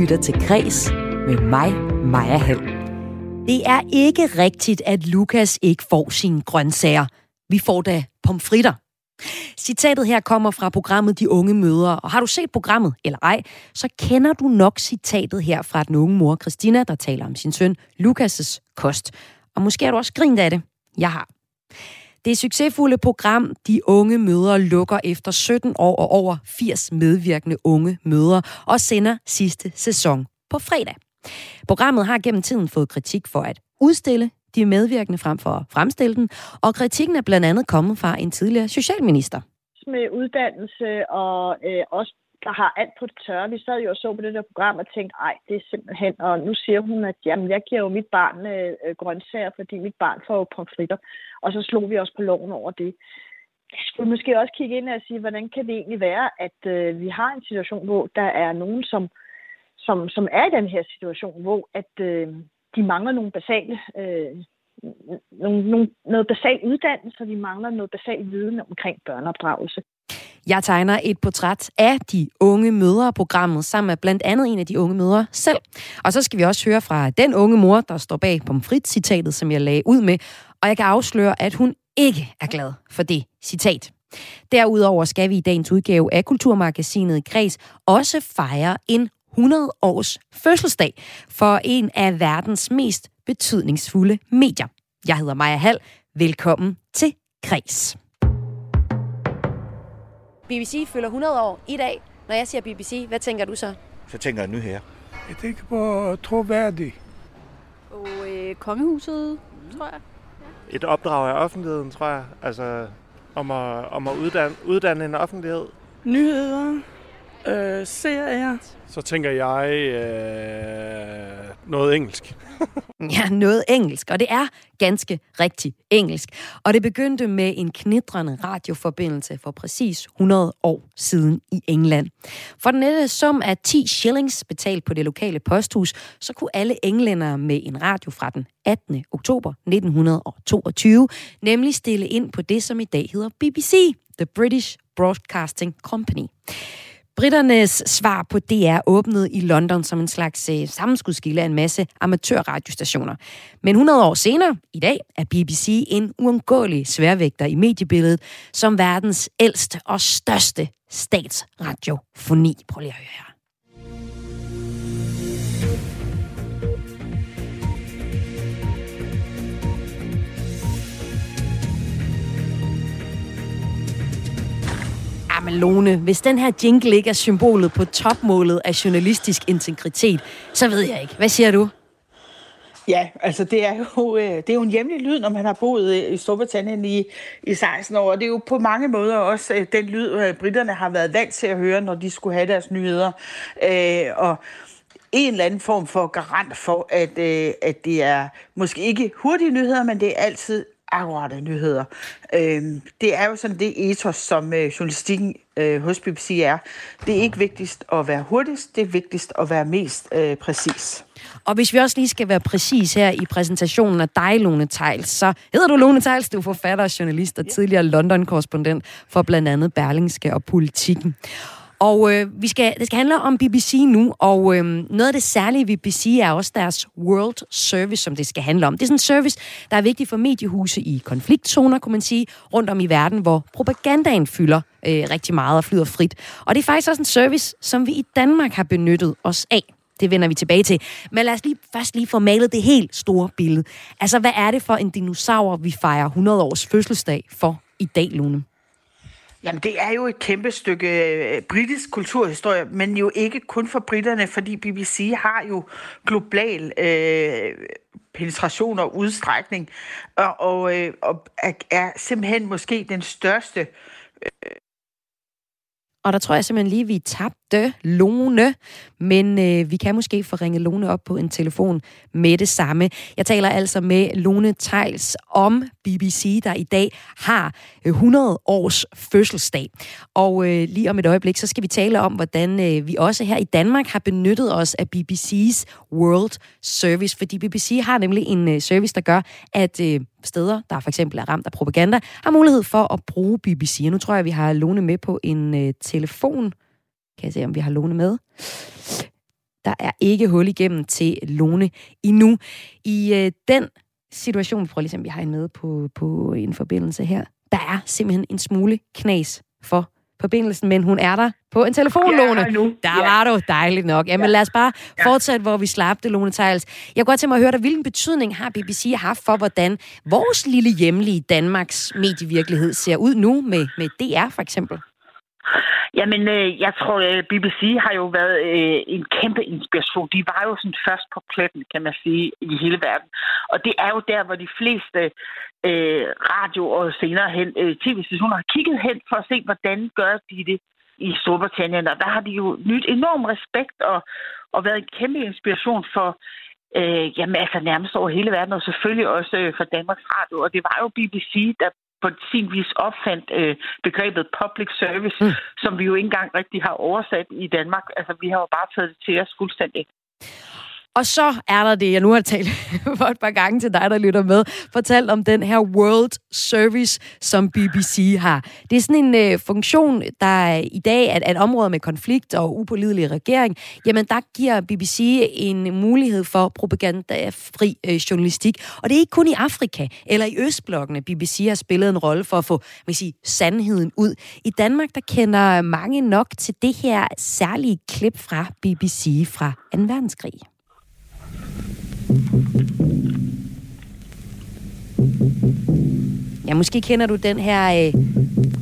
lytter til Græs med mig, Maja Hall. Det er ikke rigtigt, at Lukas ikke får sine grøntsager. Vi får da pomfritter. Citatet her kommer fra programmet De Unge Mødre, og har du set programmet eller ej, så kender du nok citatet her fra den unge mor Christina, der taler om sin søn Lukas' kost. Og måske har du også grint af det. Jeg har. Det succesfulde program De Unge Mødre lukker efter 17 år og over 80 medvirkende unge mødre og sender sidste sæson på fredag. Programmet har gennem tiden fået kritik for at udstille de medvirkende frem for at fremstille den, og kritikken er blandt andet kommet fra en tidligere socialminister. Med uddannelse og også der har alt på det tørre. Vi sad jo og så på det der program og tænkte, ej, det er simpelthen, og nu siger hun, at jamen, jeg giver jo mit barn grøntsager, fordi mit barn får jo pomfritter. Og så slog vi også på loven over det. Jeg skulle måske også kigge ind og sige, hvordan kan det egentlig være, at vi har en situation, hvor der er nogen, som er i den her situation, hvor at de mangler nogle basale noget basal uddannelse, og de mangler noget basal viden omkring børneopdragelse. Jeg tegner et portræt af De Unge Mødre-programmet sammen med blandt andet en af de unge mødre selv. Og så skal vi også høre fra den unge mor, der står bag pomfrit-citatet, som jeg lagde ud med. Og jeg kan afsløre, at hun ikke er glad for det citat. Derudover skal vi i dagens udgave af kulturmagasinet Græs også fejre en 100-års fødselsdag for en af verdens mest betydningsfulde medier. Jeg hedder Maja Hall. Velkommen til Græs. BBC fylder 100 år i dag. Når jeg siger BBC, hvad tænker du så? Så tænker jeg nyheder. Jeg tænker på troværdig. Og kongehuset, tror jeg. Ja. Et opdrag af offentligheden, tror jeg. Altså om at uddanne en offentlighed. Nyheder, serier. Så tænker jeg noget engelsk. Ja, noget engelsk, og det er ganske rigtig engelsk. Og det begyndte med en knitrende radioforbindelse for præcis 100 år siden i England. For den nette sum af 10 shillings betalt på det lokale posthus, så kunne alle englændere med en radio fra den 18. oktober 1922 nemlig stille ind på det, som i dag hedder BBC, The British Broadcasting Company. Briternes svar på DR åbnede i London som en slags sammenskudskilde af en masse amatørradiostationer. Men 100 år senere, i dag, er BBC en uundgåelig sværvægter i mediebilledet som verdens ældste og største statsradiofoni. Prøv lige at høre her. Lone, hvis den her jingle ikke er symbolet på topmålet af journalistisk integritet, så ved jeg ikke. Hvad siger du? Ja, altså det er jo en hjemlig lyd, når man har boet i Storbritannien i 16 år. Og det er jo på mange måder også den lyd, britterne har været vant til at høre, når de skulle have deres nyheder. Og en eller anden form for garant for, at det er måske ikke hurtige nyheder, men det er altid akkurate nyheder. Det er jo sådan det ethos, som journalistikken hos BBC er. Det er ikke vigtigst at være hurtigst, det er vigtigst at være mest præcis. Og hvis vi også lige skal være præcis her i præsentationen af dig, Lone Theils, så hedder du Lone Theils, du er forfatter, journalist og tidligere London-korrespondent for blandt andet Berlingske og Politikken. Og det skal handle om BBC nu, og noget af det særlige ved BBC er også deres World Service, som det skal handle om. Det er sådan en service, der er vigtig for mediehuse i konfliktzoner, kunne man sige, rundt om i verden, hvor propagandaen fylder rigtig meget og flyder frit. Og det er faktisk også en service, som vi i Danmark har benyttet os af. Det vender vi tilbage til. Men lad os først lige få malet det helt store billede. Altså, hvad er det for en dinosaur, vi fejrer 100 års fødselsdag for i dag, Lone? Jamen, det er jo et kæmpe stykke britisk kulturhistorie, men jo ikke kun for britterne, fordi BBC har jo global penetration og udstrækning, og er simpelthen måske den største. Og der tror jeg simpelthen lige, vi tabte Lone, men vi kan måske få ringet Lone op på en telefon med det samme. Jeg taler altså med Lone Theils om BBC, der i dag har 100 års fødselsdag. Og lige om et øjeblik, så skal vi tale om, hvordan vi også her i Danmark har benyttet os af BBC's World Service, fordi BBC har nemlig en service, der gør, at steder, der for eksempel er ramt af propaganda, har mulighed for at bruge BBC. Og nu tror jeg, vi har Lone med på en telefon. Kan jeg se, om vi har Lone med? Der er ikke hul igennem til Lone endnu. I den situation, vi prøver ligesom, vi har en med på en forbindelse her, der er simpelthen en smule knas for forbindelsen, men hun er der på en telefon, Lone. Der var du dejligt nok. Jamen lad os bare fortsætte, hvor vi slap det, Lone Theils. Jeg kunne godt tænke mig at høre dig, hvilken betydning har BBC haft for, hvordan vores lille hjemlige Danmarks medievirkelighed ser ud nu med DR for eksempel? Jamen, jeg tror, BBC har jo været en kæmpe inspiration. De var jo sådan først på pletten, kan man sige, i hele verden. Og det er jo der, hvor de fleste radio og senere hen tv-stationer har kigget hen for at se, hvordan gør de det i Storbritannien. Og der har de jo nyt enorm respekt og været en kæmpe inspiration for nærmest over hele verden, og selvfølgelig også for Danmarks Radio. Og det var jo BBC, der på sin vis opfandt begrebet public service, som vi jo ikke engang rigtig har oversat i Danmark. Altså, vi har jo bare taget det til os fuldstændig. Og så er der det, jeg nu har talt for et par gange til dig, der lytter med, fortalt om den her World Service, som BBC har. Det er sådan en funktion, der i dag, at områder med konflikt og upålidelig regering, jamen der giver BBC en mulighed for propagandafri journalistik. Og det er ikke kun i Afrika eller i Østblokkene, BBC har spillet en rolle for at få sandheden ud. I Danmark, der kender mange nok til det her særlige klip fra BBC fra 2. verdenskrig. Ja, måske kender du den her,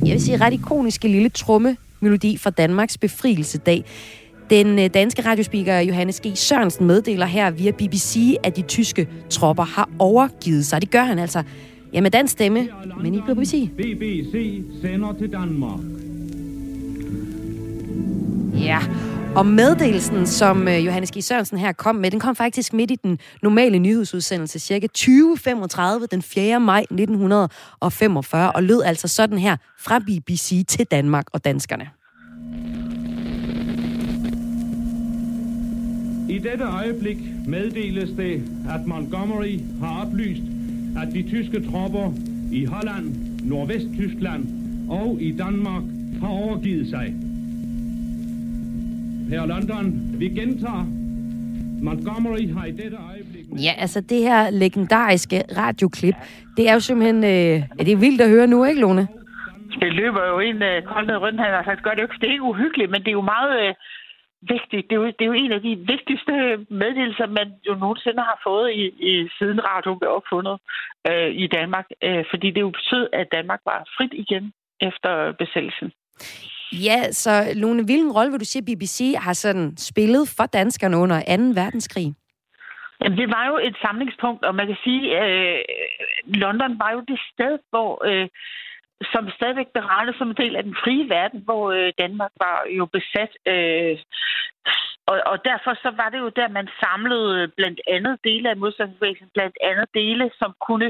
jeg vil sige, ret ikoniske lille trommemelodi fra Danmarks befrielsedag. Den danske radiospeaker Johannes G. Sørensen meddeler her via BBC, at de tyske tropper har overgivet sig. Det gør han altså, ja, med dansk stemme, men i BBC. BBC sender til Danmark. Ja, og meddelelsen, som Johannes G. Sørensen her kom med, den kom faktisk midt i den normale nyhedsudsendelse, cirka 20:35 den 4. maj 1945, og lød altså sådan her fra BBC til Danmark og danskerne. I dette øjeblik meddeles det, at Montgomery har oplyst, at de tyske tropper i Holland, Nordvesttyskland og i Danmark har overgivet sig. Her London, vi gentager. Montgomery har i dette øjeblik... Ja, altså det her legendariske radioklip, det er jo simpelthen... det er vildt at høre nu, ikke, Lone? Det løber jo ind koldt ned rundt, han har sagt, gør det jo ikke. Det er ikke uhyggeligt, men det er jo meget vigtigt. Det er jo en af de vigtigste meddelelser, man jo nogensinde har fået i siden radio blev opfundet i Danmark. Fordi det jo betød, at Danmark var frit igen efter besættelsen. Ja, så Lone, hvilken rolle vil du sige, BBC har sådan spillet for danskerne under 2. verdenskrig? Jamen, det var jo et samlingspunkt, og man kan sige, at London var jo det sted, hvor, som stadigvæk berettede som en del af den frie verden, hvor Danmark var jo besat. Og derfor så var det jo der, man samlede blandt andet dele af modstandsbevægelsen, blandt andet dele, som kunne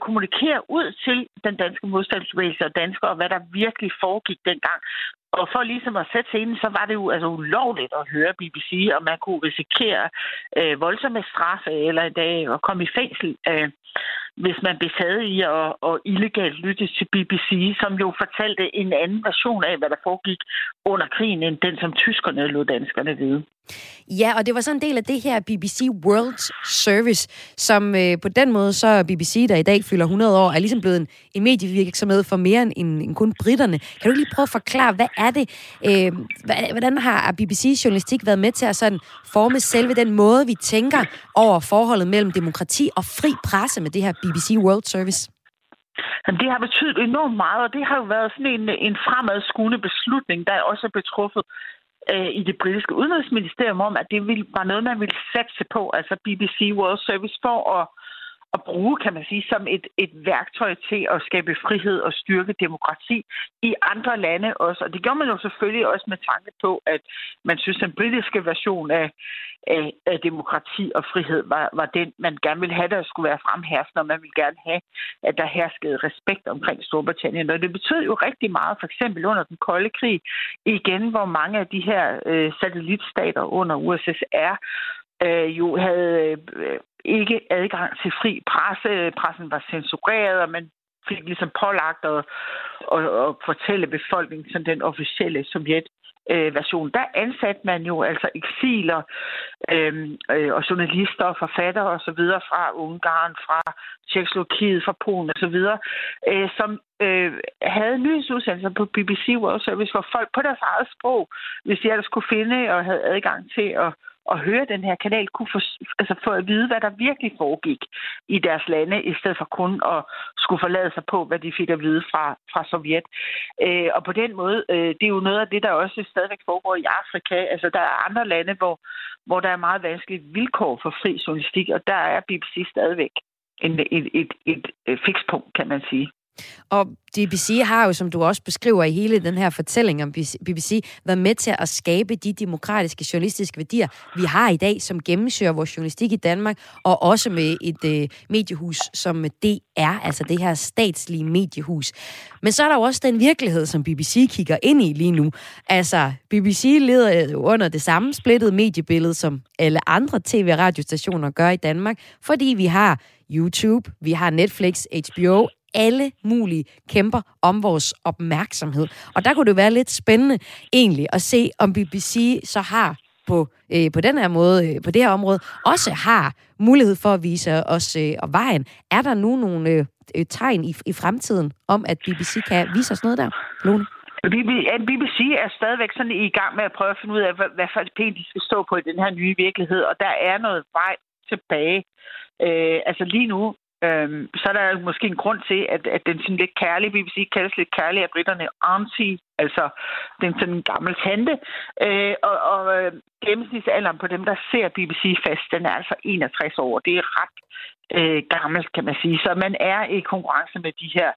kommunikere ud til den danske modstandsbevægelse og danskere, og hvad der virkelig foregik dengang. Og for ligesom at sætte scenen, så var det jo altså ulovligt at høre BBC, og man kunne risikere voldsomme straffe eller i dag at komme i fængsel, hvis man blev taget i at illegalt lytte til BBC, som jo fortalte en anden version af, hvad der foregik under krigen, end den, som tyskerne lod danskerne vide. Ja, og det var sådan en del af det her BBC World Service, som på den måde så BBC, der i dag fylder 100 år, er ligesom blevet en medievirksomhed for mere end kun britterne. Kan du lige prøve at forklare, hvad er det? Hvordan har BBC's journalistik været med til at sådan forme selve den måde, vi tænker over forholdet mellem demokrati og fri presse med det her BBC World Service? Jamen, det har betydet enormt meget, og det har jo været sådan en fremadskuende beslutning, der også er betruffet i det britiske udenrigsministerium om, at det var noget, man ville satse på, altså BBC World Service, for at bruge, kan man sige, som et værktøj til at skabe frihed og styrke demokrati i andre lande også. Og det gjorde man jo selvfølgelig også med tanke på, at man synes, den britiske version af demokrati og frihed var den, man gerne ville have, der skulle være fremherskende, og man ville gerne have, at der herskede respekt omkring Storbritannien. Og det betød jo rigtig meget, for eksempel under den kolde krig, igen, hvor mange af de her satellitstater under USSR jo havde ikke adgang til fri presse. Pressen var censureret, og man fik ligesom pålagt at fortælle befolkningen sådan den officielle sovjetversion. Der ansatte man jo altså eksiler og journalister og forfattere osv. fra Ungarn, fra Tjekkoslovakiet, fra Polen osv., som havde nyhedsudsendelser på BBC World Service, hvor folk på deres eget sprog, hvis de ellers kunne finde og havde adgang til at høre den her kanal, kunne få at vide, hvad der virkelig foregik i deres lande, i stedet for kun at skulle forlade sig på, hvad de fik at vide fra Sovjet. Og på den måde, det er jo noget af det, der også stadigvæk foregår i Afrika. Altså, der er andre lande, hvor der er meget vanskelige vilkår for fri journalistik, og der er BBC stadigvæk et fikspunkt, kan man sige. Og BBC har jo, som du også beskriver i hele den her fortælling om BBC, været med til at skabe de demokratiske journalistiske værdier, vi har i dag, som gennemsøger vores journalistik i Danmark, og også med et mediehus som DR, altså det her statslige mediehus. Men så er der jo også den virkelighed, som BBC kigger ind i lige nu. Altså, BBC leder under det samme splittede mediebillede, som alle andre tv- og radiostationer gør i Danmark, fordi vi har YouTube, vi har Netflix, HBO, alle mulige kæmper om vores opmærksomhed. Og der kunne det være lidt spændende egentlig at se, om BBC så har på den her måde, på det her område, også har mulighed for at vise os og vejen. Er der nu nogle tegn i fremtiden om, at BBC kan vise os noget der, Lone? BBC er stadigvæk sådan i gang med at prøve at finde ud af, hvad for et ben de skal stå på i den her nye virkelighed, og der er noget vej tilbage. Altså lige nu, så er der måske en grund til, at den sådan lidt kærlige, BBC kaldes lidt kærlig af britterne, auntie, altså den sådan en gammel tante, og gennemsnitsalderen på dem, der ser BBC fast, den er altså 61 år. Det er ret gammelt, kan man sige. Så man er i konkurrence med de her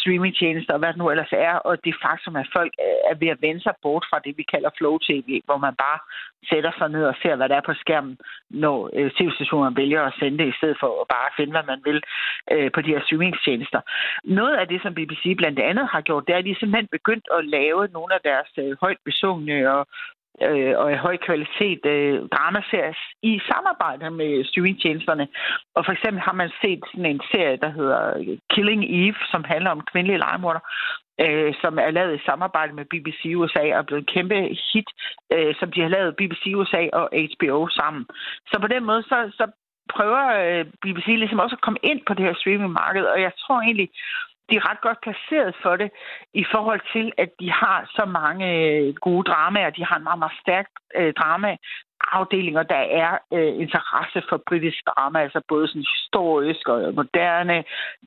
streamingtjenester, og hvad det nu ellers er, og det faktum, at folk er ved at vende sig bort fra det, vi kalder flow-tv, hvor man bare sætter sig ned og ser, hvad der er på skærmen, når tv-stationerne vælger at sende det, i stedet for at bare finde, hvad man vil på de her streamingtjenester. Noget af det, som BBC blandt andet har gjort, det er, at de simpelthen begyndt at lave nogle af deres højt besungne og i høj kvalitet dramaserier i samarbejde med streamingtjenesterne. Og for eksempel har man set sådan en serie, der hedder Killing Eve, som handler om kvindelige legemorder, som er lavet i samarbejde med BBC USA og er blevet en kæmpe hit, som de har lavet BBC USA og HBO sammen. Så på den måde, så prøver BBC ligesom også at komme ind på det her streamingmarked, og jeg tror egentlig, de er ret godt placeret for det, i forhold til, at de har så mange gode dramaer, de har en meget, meget stærk dramaafdeling, og der er interesse for britisk drama, altså både sådan historisk og moderne,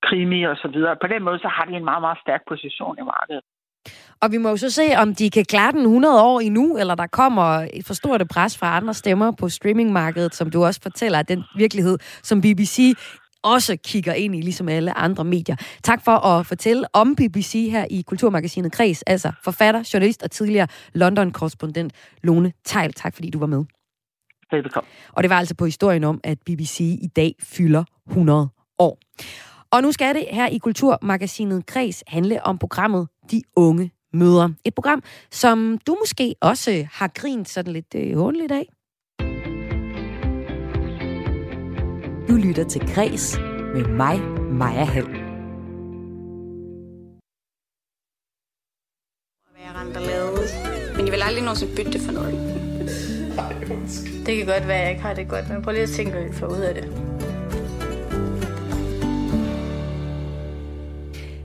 krimi og så videre. På den måde, så har de en meget, meget stærk position i markedet. Og vi må jo så se, om de kan klare den 100 år endnu, eller der kommer et for stort pres fra andre stemmer på streamingmarkedet, som du også fortæller, at den virkelighed, som BBC også kigger ind i, ligesom alle andre medier. Tak for at fortælle om BBC her i Kulturmagasinet Kreds, altså forfatter, journalist og tidligere London-korrespondent Lone Theil. Tak fordi du var med. Velbekomme. Og det var altså på historien om, at BBC i dag fylder 100 år. Og nu skal det her i Kulturmagasinet Kreds handle om programmet De Unge Møder. Et program, som du måske også har grint sådan lidt håndeligt af. Du lytter til Kreds med mig, Maja Hall. Men jeg vil aldrig nogensinde bytte det for noget. Det kan godt være, jeg ikke har det godt, men prøv lige at tænke lidt for ud af det.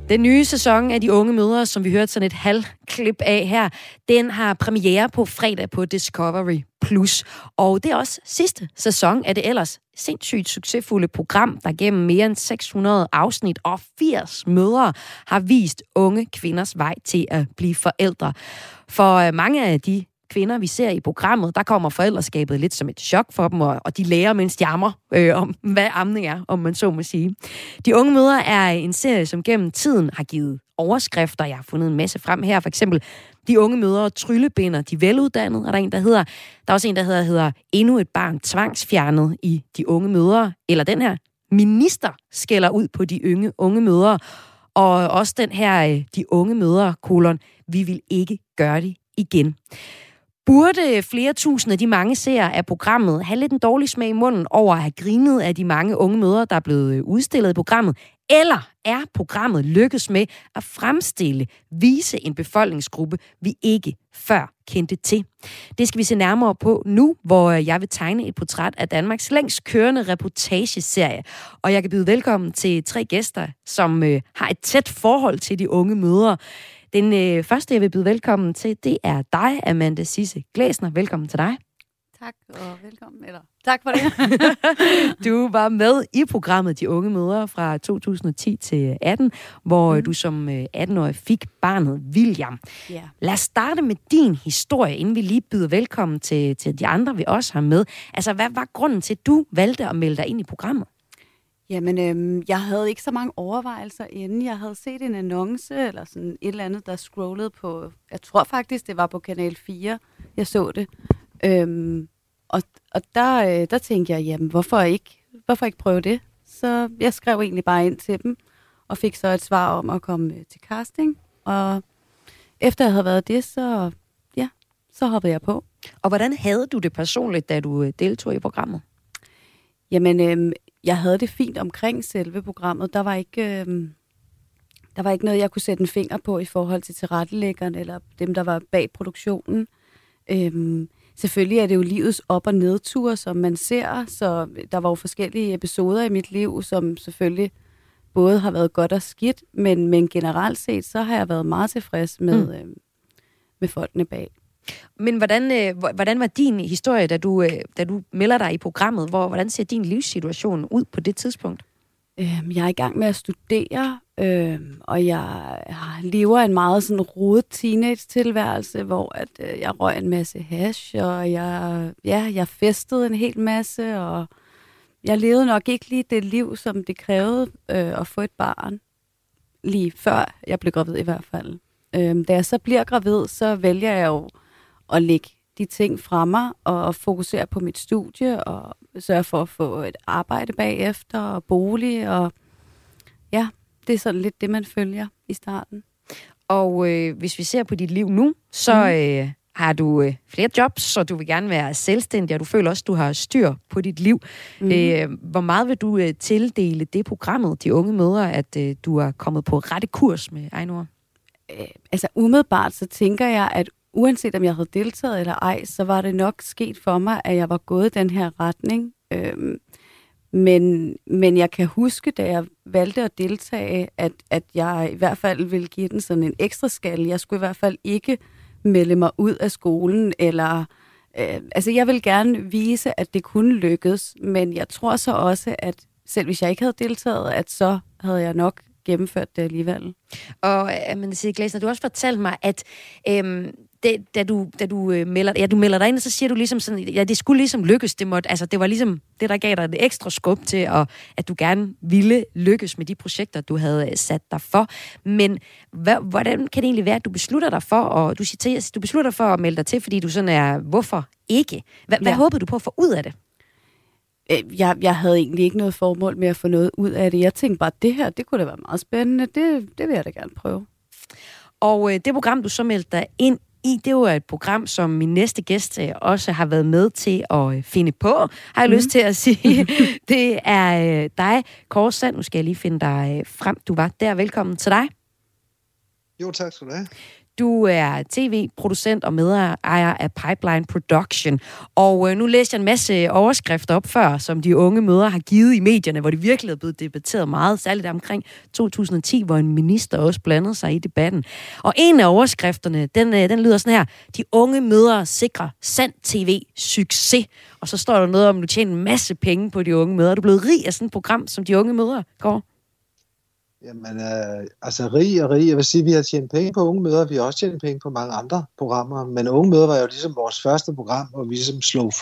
Den nye sæson af De Unge Mødre, som vi hørte sådan et halvklip af her, den har premiere på fredag på Discovery+. Og det er også sidste sæson af det ellers sindssygt succesfulde program, der gennem mere end 600 afsnit og 80 mødre har vist unge kvinders vej til at blive forældre. For mange af de kvinder, vi ser i programmet, der kommer forældreskabet lidt som et chok for dem, og de lærer, mens de ammer, om hvad amning er, om man så må sige. De Unge Mødre er en serie, som gennem tiden har givet overskrifter. Jeg har fundet en masse frem her. For eksempel, De Unge Mødre tryllebinder de veluddannede, og der er også en, der hedder Endnu et barn tvangsfjernet i De Unge Mødre. Eller den her, Minister skælder ud på de unge mødre. Og også den her, De Unge Mødre, vi vil ikke gøre det igen. Burde flere tusind af de mange seere af programmet have lidt en dårlig smag i munden over at have grinet af de mange unge mødre, der er blevet udstillet i programmet? Eller er programmet lykkes med at fremstille, vise en befolkningsgruppe, vi ikke før kendte til? Det skal vi se nærmere på nu, hvor jeg vil tegne et portræt af Danmarks længst kørende reportageserie. Og jeg kan byde velkommen til tre gæster, som har et tæt forhold til de unge mødre. Den første, jeg vil byde velkommen til, det er dig, Amanda Sisse Glæsner. Velkommen til dig. Tak og velkommen, eller tak for det. Du var med i programmet De Unge Mødre fra 2010 til 18, hvor du som 18-årig fik barnet William. Yeah. Lad os starte med din historie, inden vi lige byder velkommen til de andre, vi også har med. Altså, hvad var grunden til, at du valgte at melde dig ind i programmet? Jamen, jeg havde ikke så mange overvejelser inden. Jeg havde set en annonce eller sådan et eller andet, der scrollede på, jeg tror faktisk, det var på Kanal 4, jeg så det. Og der tænkte jeg, jamen hvorfor ikke prøve det? Så jeg skrev egentlig bare ind til dem, og fik så et svar om at komme til casting. Og efter jeg havde været det, så hoppede jeg på. Og hvordan havde du det personligt, da du deltog i programmet? Jamen, jeg havde det fint omkring selve programmet. Der var ikke noget, jeg kunne sætte en finger på i forhold til tilrettelæggerne, eller dem, der var bag produktionen. Selvfølgelig er det jo livets op- og nedture, som man ser, så der var jo forskellige episoder i mit liv, som selvfølgelig både har været godt og skidt, men generelt set, så har jeg været meget tilfreds med folkene bag. Men hvordan var din historie, da du melder dig i programmet? Hvordan ser din livssituation ud på det tidspunkt? Jeg er i gang med at studere, og jeg lever en meget sådan rodet teenage-tilværelse, hvor at, jeg røg en masse hash, og jeg festede en hel masse, og jeg levede nok ikke lige det liv, som det krævede at få et barn, lige før jeg blev gravid i hvert fald. Da jeg så bliver gravid, så vælger jeg jo at lægge de ting fra mig, og fokusere på mit studie, og sørge for at få et arbejde bagefter, og bolig, og ja, det er sådan lidt det, man følger i starten. Og hvis vi ser på dit liv nu, så har du flere jobs, og du vil gerne være selvstændig, og du føler også, at du har styr på dit liv. Hvor meget vil du tildele det programmet, De Unge Mødre, at du er kommet på rette kurs med egne ord? Altså umiddelbart, så tænker jeg, at uanset om jeg havde deltaget eller ej, så var det nok sket for mig, at jeg var gået den her retning. Men jeg kan huske, da jeg valgte at deltage, at jeg i hvert fald ville give den sådan en ekstra skalle. Jeg skulle i hvert fald ikke melde mig ud af skolen. Altså jeg ville gerne vise, at det kunne lykkes, men jeg tror så også, at selv hvis jeg ikke havde deltaget, at så havde jeg nok gennemført det alligevel. Og Sisse Glæsner, du har også fortalt mig, at da du melder dig ind, så siger du ligesom sådan, ja, det skulle ligesom lykkes. Det var ligesom det, der gav dig et ekstra skub til, at du gerne ville lykkes med de projekter, du havde sat dig for. Men hvordan kan det egentlig være, at du beslutter dig for, og du beslutter for at melde dig til, fordi du sådan er, hvorfor ikke? Hvad håbede du på at få ud af det? Jeg havde egentlig ikke noget formål med at få noget ud af det. Jeg tænkte bare, at det her, det kunne da være meget spændende. Det vil jeg da gerne prøve. Og det program, du så meldte dig ind i, det var et program, som min næste gæst også har været med til at finde på, har jeg lyst til at sige. Det er dig, Kåre Sand. Nu skal jeg lige finde dig frem. Du var der. Velkommen til dig. Jo, tak skal du have. Du er tv-producent og medejer af Pipeline Production. Og nu læste jeg en masse overskrifter op før, som De Unge Mødre har givet i medierne, hvor det virkelig er blevet debatteret meget, særligt omkring 2010, hvor en minister også blandede sig i debatten. Og en af overskrifterne, den lyder sådan her: De Unge Mødre sikrer sand tv-succes. Og så står der noget om, at du tjener en masse penge på De Unge Mødre. Er du blevet rig af sådan et program, som De Unge Mødre går? Jamen, rig. Jeg vil sige, vi har tjent penge på Unge Mødre, vi har også tjent penge på mange andre programmer, men Unge Mødre var jo ligesom vores første program, hvor vi ligesom slog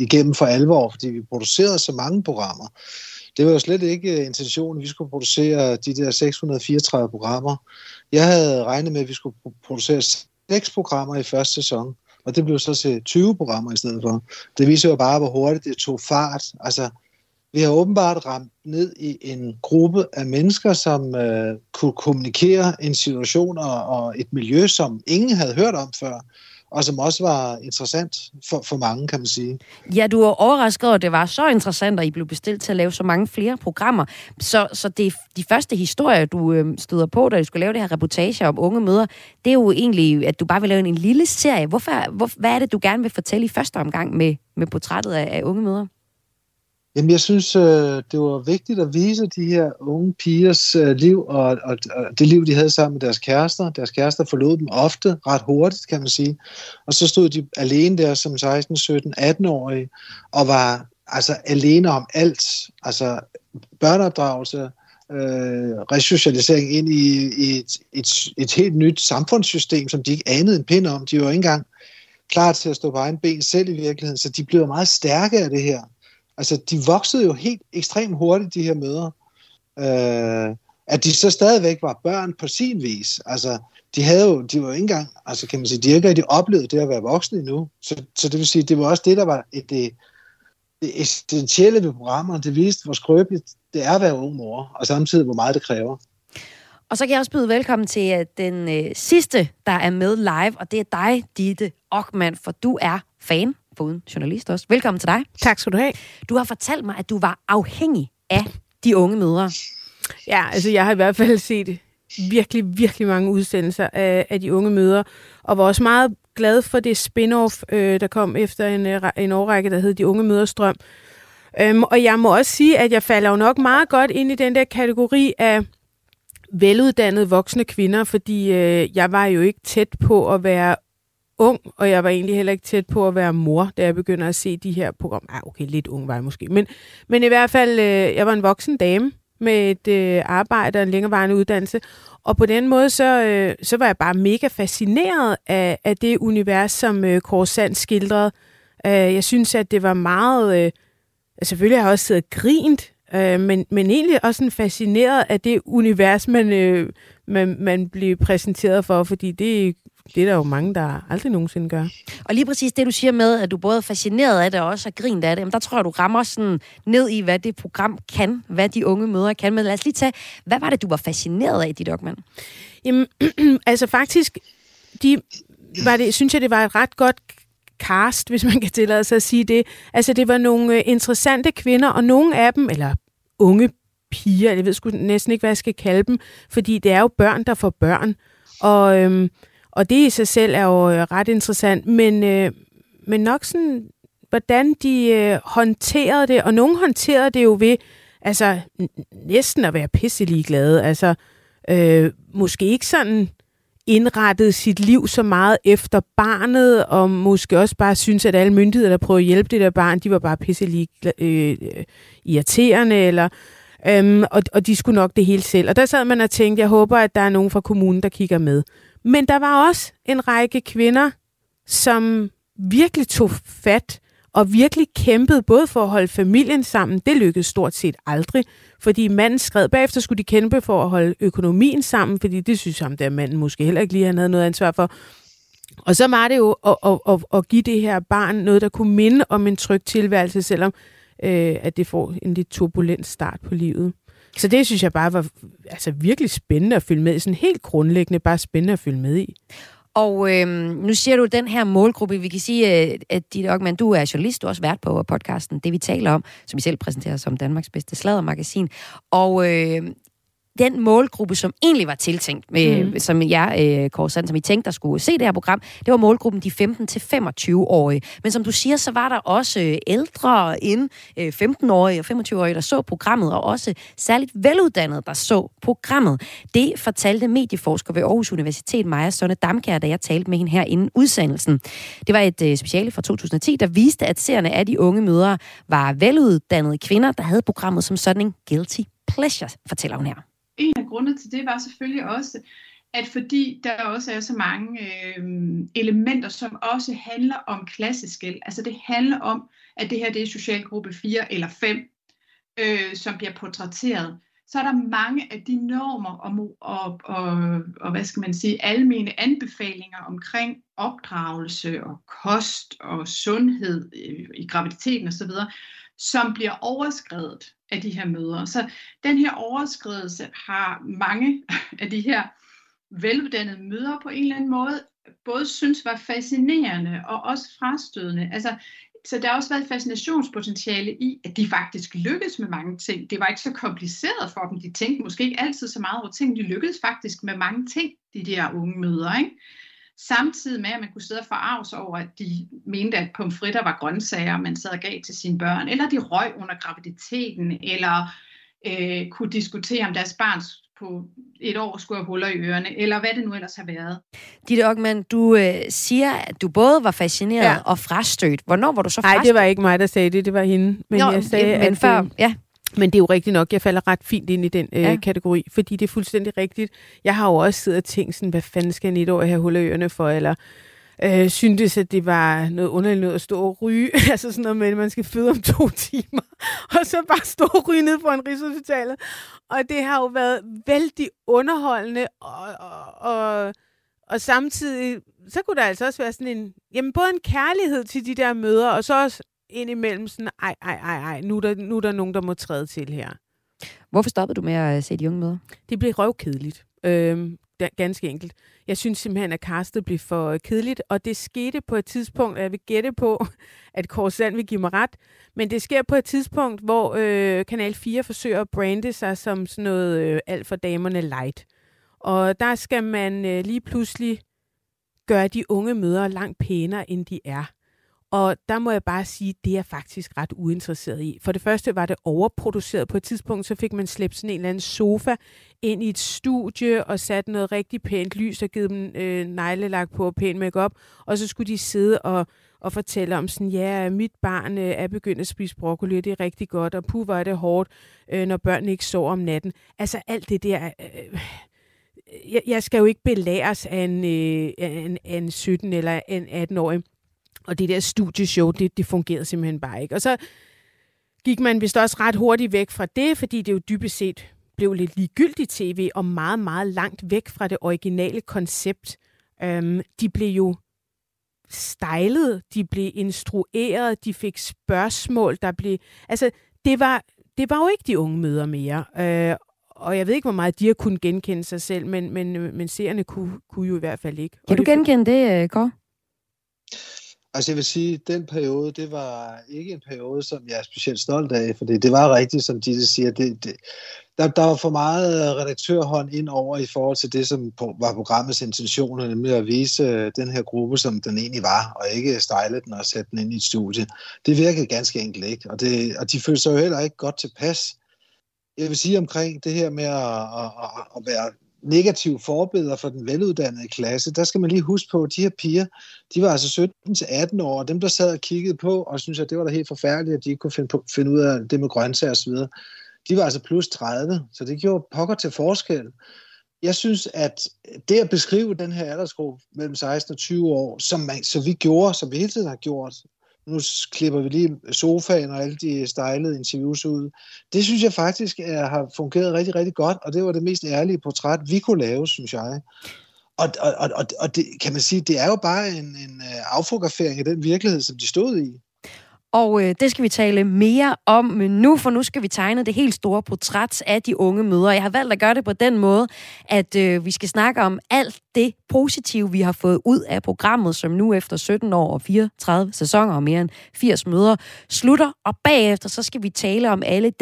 igennem for alvor, fordi vi producerede så mange programmer. Det var jo slet ikke intentionen, vi skulle producere de der 634 programmer. Jeg havde regnet med, at vi skulle producere 6 programmer i første sæson, og det blev så til 20 programmer i stedet for. Det viser jo bare, hvor hurtigt det tog fart, altså. Vi har åbenbart ramt ned i en gruppe af mennesker, som kunne kommunikere en situation og et miljø, som ingen havde hørt om før. og som også var interessant for mange, kan man sige. Ja, du var overrasket over, at det var så interessant, at I blev bestilt til at lave så mange flere programmer. Så det, de første historier, du støder på, da du skulle lave det her reportage om unge møder, det er jo egentlig, at du bare vil lave en lille serie. Hvad er det, du gerne vil fortælle i første omgang med portrættet af unge møder? Jamen, jeg synes, det var vigtigt at vise de her unge pigers liv, og det liv, de havde sammen med deres kærester. Deres kærester forlod dem ofte, ret hurtigt, kan man sige. Og så stod de alene der som 16, 17, 18-årige, og var altså alene om alt. Altså børneopdragelse, resocialisering ind i et helt nyt samfundssystem, som de ikke anede en pind om. De var jo ikke engang klar til at stå på egen ben selv i virkeligheden, så de blev meget stærke af det her. Altså, de voksede jo helt ekstremt hurtigt, de her mødre. At de så stadigvæk var børn på sin vis. Altså, de var jo ikke engang, altså kan man sige, de har ikke rigtig oplevet det at være voksne endnu. Så det vil sige, det var også det, der var det essentielle ved programmerne. Det viste, hvor skrøbeligt det er at være ung mor, og samtidig, hvor meget det kræver. Og så kan jeg også byde velkommen til den sidste, der er med live, og det er dig, Ditte Okman, for du er fan. Uden journalist også. Velkommen til dig. Tak skal du have. Du har fortalt mig, at du var afhængig af de unge mødre. Ja, altså jeg har i hvert fald set virkelig, virkelig mange udsendelser af de unge mødre, og var også meget glad for det spin-off, der kom efter en årrække, der hed De Unge Mødres Drøm. Og jeg må også sige, at jeg falder jo nok meget godt ind i den der kategori af veluddannede voksne kvinder, fordi jeg var jo ikke tæt på at være ung, og jeg var egentlig heller ikke tæt på at være mor, da jeg begynder at se de her programmer. Okay, lidt ung var jeg måske, men i hvert fald, jeg var en voksen dame med et arbejde og en længerevarende uddannelse, og på den måde, så var jeg bare mega fascineret af det univers, som Kåre Sand skildrede. Jeg synes, at det var meget... selvfølgelig har jeg også siddet og grint, men egentlig også sådan fascineret af det univers, man blev præsenteret for, fordi det er der jo mange, der aldrig nogensinde gør. Og lige præcis det, du siger med, at du både er fascineret af det og også er grint af det, jamen der tror jeg, du rammer sådan ned i, hvad det program kan, hvad de unge mødre kan. Men lad os lige tage, hvad var det, du var fascineret af, dit Okman? Jamen, altså faktisk, synes jeg, det var et ret godt cast, hvis man kan tillade sig at sige det. Altså, det var nogle interessante kvinder, og nogle af dem, eller unge piger, jeg ved sgu næsten ikke, hvad jeg skal kalde dem, fordi det er jo børn, der får børn. Og det i sig selv er jo ret interessant, men nok sådan, hvordan de håndterede det, og nogen håndterede det jo ved, altså næsten at være pisselig glade, altså måske ikke sådan indrettede sit liv så meget efter barnet, og måske også bare synes, at alle myndigheder, der prøver at hjælpe det der barn, de var bare pisselig irriterende, eller... og de skulle nok det hele selv. Og der sad man og tænkte, jeg håber, at der er nogen fra kommunen, der kigger med. Men der var også en række kvinder, som virkelig tog fat og virkelig kæmpede både for at holde familien sammen. Det lykkedes stort set aldrig, fordi manden skred bagefter, skulle de kæmpe for at holde økonomien sammen, fordi det synes ham, der manden måske heller ikke lige, han havde noget ansvar for. Og så var det jo at give det her barn noget, der kunne minde om en tryg tilværelse, selvom at det får en lidt turbulent start på livet. Så det synes jeg bare var altså virkelig spændende at følge med i. Sådan helt grundlæggende bare spændende at følge med i. Og nu siger du den her målgruppe. Vi kan sige, at Ditte Okman, du er journalist, du er også vært på podcasten Det Vi Taler Om, som I selv præsenterer som Danmarks bedste sladdermagasin. Og den målgruppe, som egentlig var tiltænkt, som jeg, Kåre Sand, som I tænkte, der skulle se det her program, det var målgruppen de 15-25-årige. Men som du siger, så var der også ældre end 15-årige og 25-årige, der så programmet, og også særligt veluddannede, der så programmet. Det fortalte medieforsker ved Aarhus Universitet, Maja Sonne Damkjær, da jeg talte med hende her inden udsendelsen. Det var et speciale fra 2010, der viste, at seerne af de unge mødre var veluddannede kvinder, der havde programmet som sådan en guilty pleasure, fortæller hun her. En af grundene til det var selvfølgelig også, at fordi der også er så mange elementer, som også handler om klasseskel. Altså det handler om, at det her det er socialgruppe 4 eller 5, som bliver portrætteret. Så er der mange af de normer og hvad skal man sige, almene anbefalinger omkring opdragelse og kost og sundhed i graviditeten osv., som bliver overskredet af de her mødre. Så den her overskridelse har mange af de her veluddannede mødre på en eller anden måde både synes var fascinerende og også frastødende. Altså, så der har også været fascinationspotentiale i, at de faktisk lykkedes med mange ting. Det var ikke så kompliceret for dem. De tænkte måske ikke altid så meget over ting. De lykkedes faktisk med mange ting, de der unge møder, ikke? Samtidig med, at man kunne sidde og forarves over, at de mente, at pomfritter var grøntsager, man sad og gav til sine børn, eller de røg under graviditeten, eller kunne diskutere, om deres barns på et år skulle have huller i ørerne, eller hvad det nu ellers har været. Ditte Okman, du siger, at du både var fascineret og frastødt. Hvornår var du så frastødt? Nej, det var ikke mig, der sagde det, det var hende. Men jo, jeg sagde, men at før, men det er jo rigtigt nok, jeg falder ret fint ind i den kategori, fordi det er fuldstændig rigtigt. Jeg har jo også siddet og tænkt sådan, hvad fanden skal jeg et år have huller i ørerne for, eller syntes, at det var noget underligt noget at stå og ryge. Altså sådan noget med, at man skal føde om 2 timer, og så bare stå og ryge ned foran Rigshospitalet. Og det har jo været vældig underholdende, og samtidig, så kunne der altså også være sådan en, jamen både en kærlighed til de der møder, og så også indimellem sådan, ej, nu er der nogen, der må træde til her. Hvorfor stoppede du med at se de unge møder? Det blev røvkedeligt. Ganske enkelt. Jeg synes simpelthen, at castet blev for kedeligt, og det skete på et tidspunkt, og jeg vil gætte på, at Kåre Sand vil give mig ret, men det sker på et tidspunkt, hvor Kanal 4 forsøger at brande sig som sådan noget alt for damerne light. Og der skal man lige pludselig gøre de unge mødre langt pænere, end de er. Og der må jeg bare sige, det er jeg faktisk ret uinteresseret i. For det første var det overproduceret på et tidspunkt, så fik man slæbt sådan en eller anden sofa ind i et studie og sat noget rigtig pænt lys og givet dem neglelak på og pænt makeup. Og så skulle de sidde og fortælle om sådan, ja, mit barn er begyndt at spise broccoli, det er rigtig godt, og puh, hvor er det hårdt, når børnene ikke sover om natten. Altså alt det der... Jeg skal jo ikke belæres af en 17 eller en 18-årig. Og det der studieshow, det fungerede simpelthen bare ikke. Og så gik man vist også ret hurtigt væk fra det, fordi det jo dybest set blev lidt ligegyldigt tv, og meget, meget langt væk fra det originale koncept. De blev jo stylet, de blev instrueret, de fik spørgsmål, der blev... Altså, det var jo ikke de unge møder mere. Og jeg ved ikke, hvor meget de har kunnet genkende sig selv, men seerne kunne jo i hvert fald ikke. Kan du genkende det, Kåre? Altså jeg vil sige, at den periode, det var ikke en periode, som jeg er specielt stolt af, fordi det var rigtigt, som Ditte siger. Der var for meget redaktørhånd ind over i forhold til det, som var programmets intention, nemlig at vise den her gruppe, som den egentlig var, og ikke style den og sætte den ind i et studie. Det virkede ganske enkelt ikke, og de følte sig jo heller ikke godt tilpas. Jeg vil sige omkring det her med at være... negative forbilleder for den veluddannede klasse, der skal man lige huske på, at de her piger, de var altså 17-18 år, og dem, der sad og kiggede på, og synes at det var da helt forfærdeligt, at de ikke kunne finde ud af det med grøntsager osv., de var altså plus 30, så det gjorde pokker til forskel. Jeg synes, at det at beskrive den her aldersgruppe mellem 16 og 20 år, som vi hele tiden har gjort, nu klipper vi lige sofaen og alle de stylede interviews ud. Det synes jeg faktisk har fungeret rigtig, rigtig godt, og det var det mest ærlige portræt, vi kunne lave, synes jeg. Og det, kan man sige, det er jo bare en affotografering af den virkelighed, som de stod i. Og det skal vi tale mere om nu, for nu skal vi tegne det helt store portræt af de unge mødre. Jeg har valgt at gøre det på den måde, at vi skal snakke om alt det positive, vi har fået ud af programmet, som nu efter 17 år og 34 sæsoner og mere end 80 møder slutter. Og bagefter så skal vi tale om al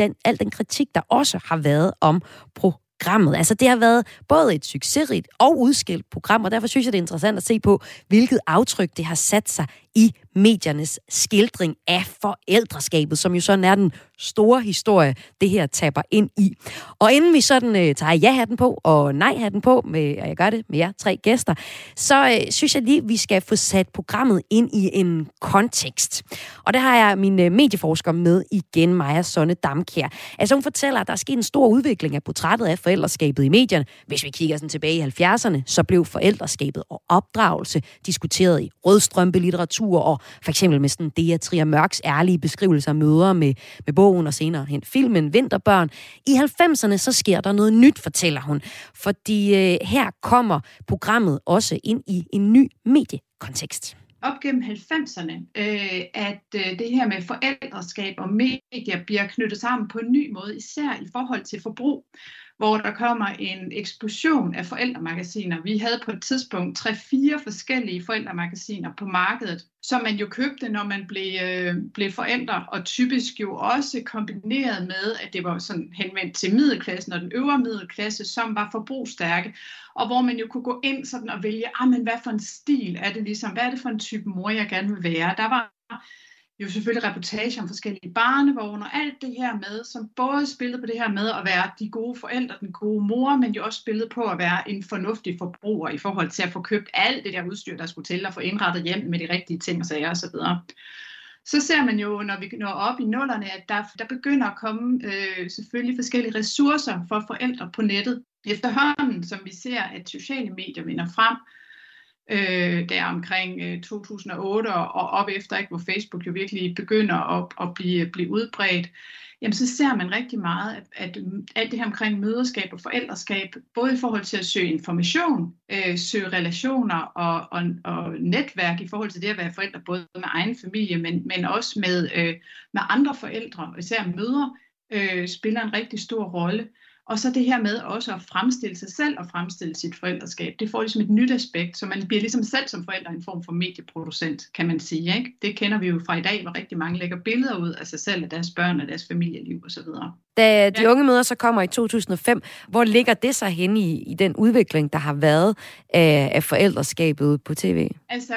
den kritik, der også har været om programmet. Altså det har været både et succesrigt og udskilt program, og derfor synes jeg, det er interessant at se på, hvilket aftryk det har sat sig i mediernes skildring af forældreskabet, som jo sådan er den store historie, det her tapper ind i. Og inden vi sådan tager ja-hatten på og nej-hatten på, og jeg gør det med jer 3 gæster, så synes jeg lige, vi skal få sat programmet ind i en kontekst. Og der har jeg min medieforsker med igen, Maja Sonne Damkjær. Altså hun fortæller, at der er sket en stor udvikling af portrættet af forældreskabet i medierne. Hvis vi kigger sådan tilbage i 70'erne, så blev forældreskabet og opdragelse diskuteret i rødstrømpelitteratur og for eksempel med sådan Dea Trier Mørks ærlige beskrivelser af mødre med bogen og senere hen filmen Vinterbørn. I 90'erne så sker der noget nyt, fortæller hun, fordi her kommer programmet også ind i en ny mediekontekst. Op gennem 90'erne, at det her med forældreskab og medier bliver knyttet sammen på en ny måde, især i forhold til forbrug. hvor der kommer en eksplosion af forældremagasiner. Vi havde på et tidspunkt 3-4 forskellige forældremagasiner på markedet, som man jo købte, når man blev forældre, og typisk jo også kombineret med, at det var sådan henvendt til middelklassen og den øvre middelklasse, som var forbrugsstærke, og hvor man jo kunne gå ind sådan og vælge, men hvad for en stil er det ligesom, hvad er det for en type mor, jeg gerne vil være? Der var jo selvfølgelig reportager om forskellige barnevogne og alt det her med, som både spillede på det her med at være de gode forældre, den gode mor, men jo også spillede på at være en fornuftig forbruger i forhold til at få købt alt det der udstyr, der skulle til, og få indrettet hjem med de rigtige ting og sager osv. Så ser man jo, når vi når op i 00'erne, at der begynder at komme selvfølgelig forskellige ressourcer for forældre på nettet. Efterhånden, som vi ser, at sociale medier vinder frem, der omkring 2008 og op efter, ikke, hvor Facebook jo virkelig begynder at blive udbredt, jamen så ser man rigtig meget, at alt det her omkring møderskab og forældreskab, både i forhold til at søge information, søge relationer og netværk i forhold til det at være forældre, både med egen familie, men også med andre forældre, især mødre, spiller en rigtig stor rolle. Og så det her med også at fremstille sig selv og fremstille sit forældreskab, det får ligesom et nyt aspekt, så man bliver ligesom selv som forældre en form for medieproducent, kan man sige, ikke? Det kender vi jo fra i dag, hvor rigtig mange lægger billeder ud af sig selv, af deres børn, af deres familieliv osv. Da de unge mødre så kommer i 2005, hvor ligger det så henne i den udvikling, der har været af forældreskabet på tv? Altså,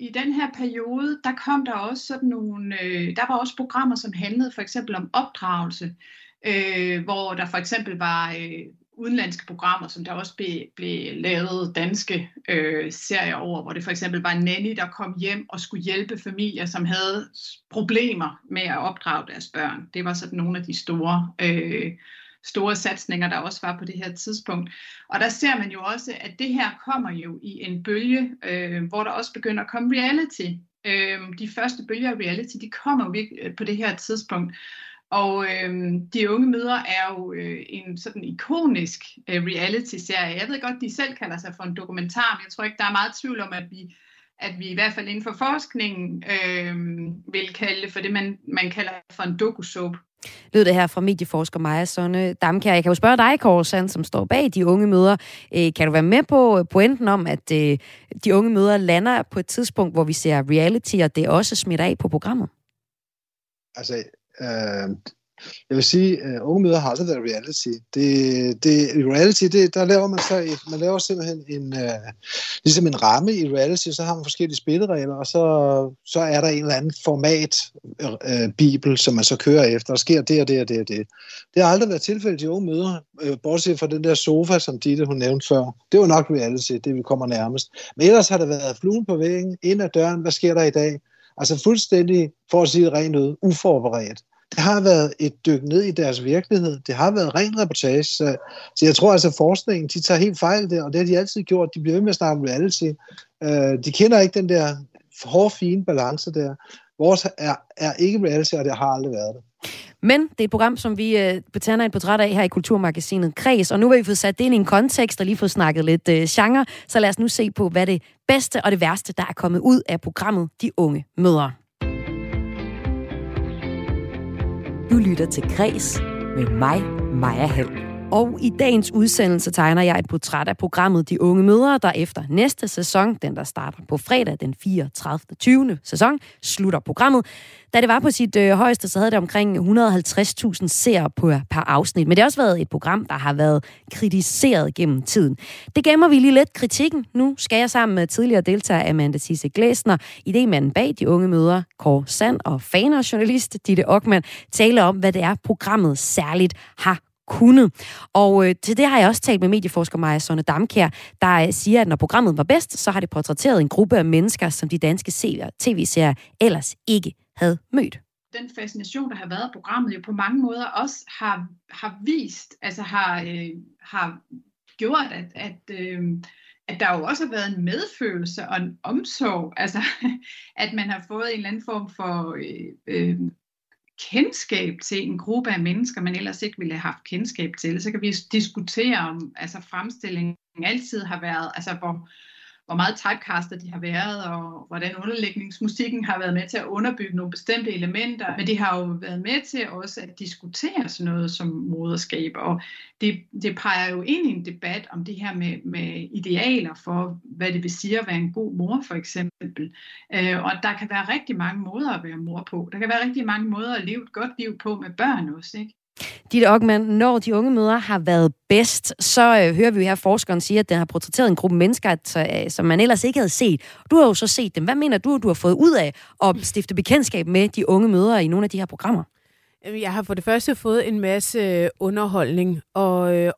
i den her periode, der kom der også sådan nogle, der var også programmer, som handlede for eksempel om opdragelse, hvor der for eksempel var udenlandske programmer, som der også blev lavet danske serier over, hvor det for eksempel var en nanny, der kom hjem og skulle hjælpe familier, som havde problemer med at opdrage deres børn. Det var sådan nogle af de store satsninger, der også var på det her tidspunkt. Og der ser man jo også, at det her kommer jo i en bølge, hvor der også begynder at komme reality. De første bølger af reality, de kommer jo på det her tidspunkt. Og de unge mødre er jo en sådan ikonisk reality-serie. Jeg ved godt, de selv kalder sig for en dokumentar, men jeg tror ikke, der er meget tvivl om, at vi i hvert fald inden for forskningen vil kalde det for det, man kalder for en dokusoap. Lød det her fra medieforsker Maja Sonne Damkjær. Jeg kan jo spørge dig, Kåre Sand, som står bag de unge mødre. Kan du være med på pointen om, at de unge mødre lander på et tidspunkt, hvor vi ser reality, og det også smitter af på programmet? Altså, jeg vil sige, at unge mødre har aldrig været reality. I reality, der laver man så man laver simpelthen ligesom en ramme i reality, så har man forskellige spilleregler, og så er der en eller anden formatbibel, som man så kører efter, og sker det og det og det og det. Det har aldrig været tilfældet i unge mødre, bortset fra den der sofa, som Ditte, hun nævnte før. Det var nok reality, det vi kommer nærmest. Men ellers har der været fluen på væggen, ind ad døren, hvad sker der i dag? Altså fuldstændig, for at sige det rent ud, uforberedt. Det har været et dyk ned i deres virkelighed. Det har været ren reportage. Så jeg tror altså, at forskningen, de tager helt fejl der, og det har de altid gjort. De bliver ved med at snakke om reality. De kender ikke den der hårde, fine balance der. Vores er ikke reality, og det har aldrig været det. Men det er et program, som vi betaler et portræt af her i Kulturmagasinet Kreds, og nu har vi fået sat det ind i en kontekst og lige fået snakket lidt genre, så lad os nu se på, hvad det bedste og det værste, der er kommet ud af programmet De Unge Mødre. Du lytter til Kreds med mig, Maja Hall. Og i dagens udsendelse tegner jeg et portræt af programmet De Unge Mødre, der efter næste sæson, den der starter på fredag, den 34. sæson, slutter programmet. Da det var på sit højeste, så havde det omkring 150.000 seere per afsnit. Men det har også været et program, der har været kritiseret gennem tiden. Det gemmer vi lige lidt kritikken. Nu skal jeg sammen med tidligere deltager Amanda Sisse Glæsner, idémanden bag De Unge Mødre, Kåre Sand og fanerjournalist Ditte Okman, tale om, hvad det er, programmet særligt har kunne. Og til det har jeg også talt med medieforsker Maja Sonne Damkjær, der siger, at når programmet var bedst, så har det portrætteret en gruppe af mennesker, som de danske tv-serier ellers ikke havde mødt. Den fascination, der har været af programmet, jo på mange måder også har vist, altså har gjort, at der jo også har været en medfølelse og en omsorg, altså at man har fået en eller anden form for kendskab til en gruppe af mennesker, man ellers ikke ville have haft kendskab til. Så kan vi diskutere om, altså fremstillingen altid har været, altså hvor, hvor meget typecaster de har været, og hvordan underlægningsmusikken har været med til at underbygge nogle bestemte elementer. Men det har jo været med til også at diskutere sådan noget som moderskab, og det peger jo ind i en debat om det her med idealer for, hvad det vil sige at være en god mor, for eksempel. Og der kan være rigtig mange måder at være mor på. Der kan være rigtig mange måder at leve et godt liv på med børn også, ikke? Ditte Okman, når de unge mødre har været bedst, så hører vi jo her forskeren sige, at den har portrætteret en gruppe mennesker, som man ellers ikke havde set. Du har jo så set dem. Hvad mener du, at du har fået ud af at stifte bekendtskab med de unge mødre i nogle af de her programmer? Jeg har for det første fået en masse underholdning, og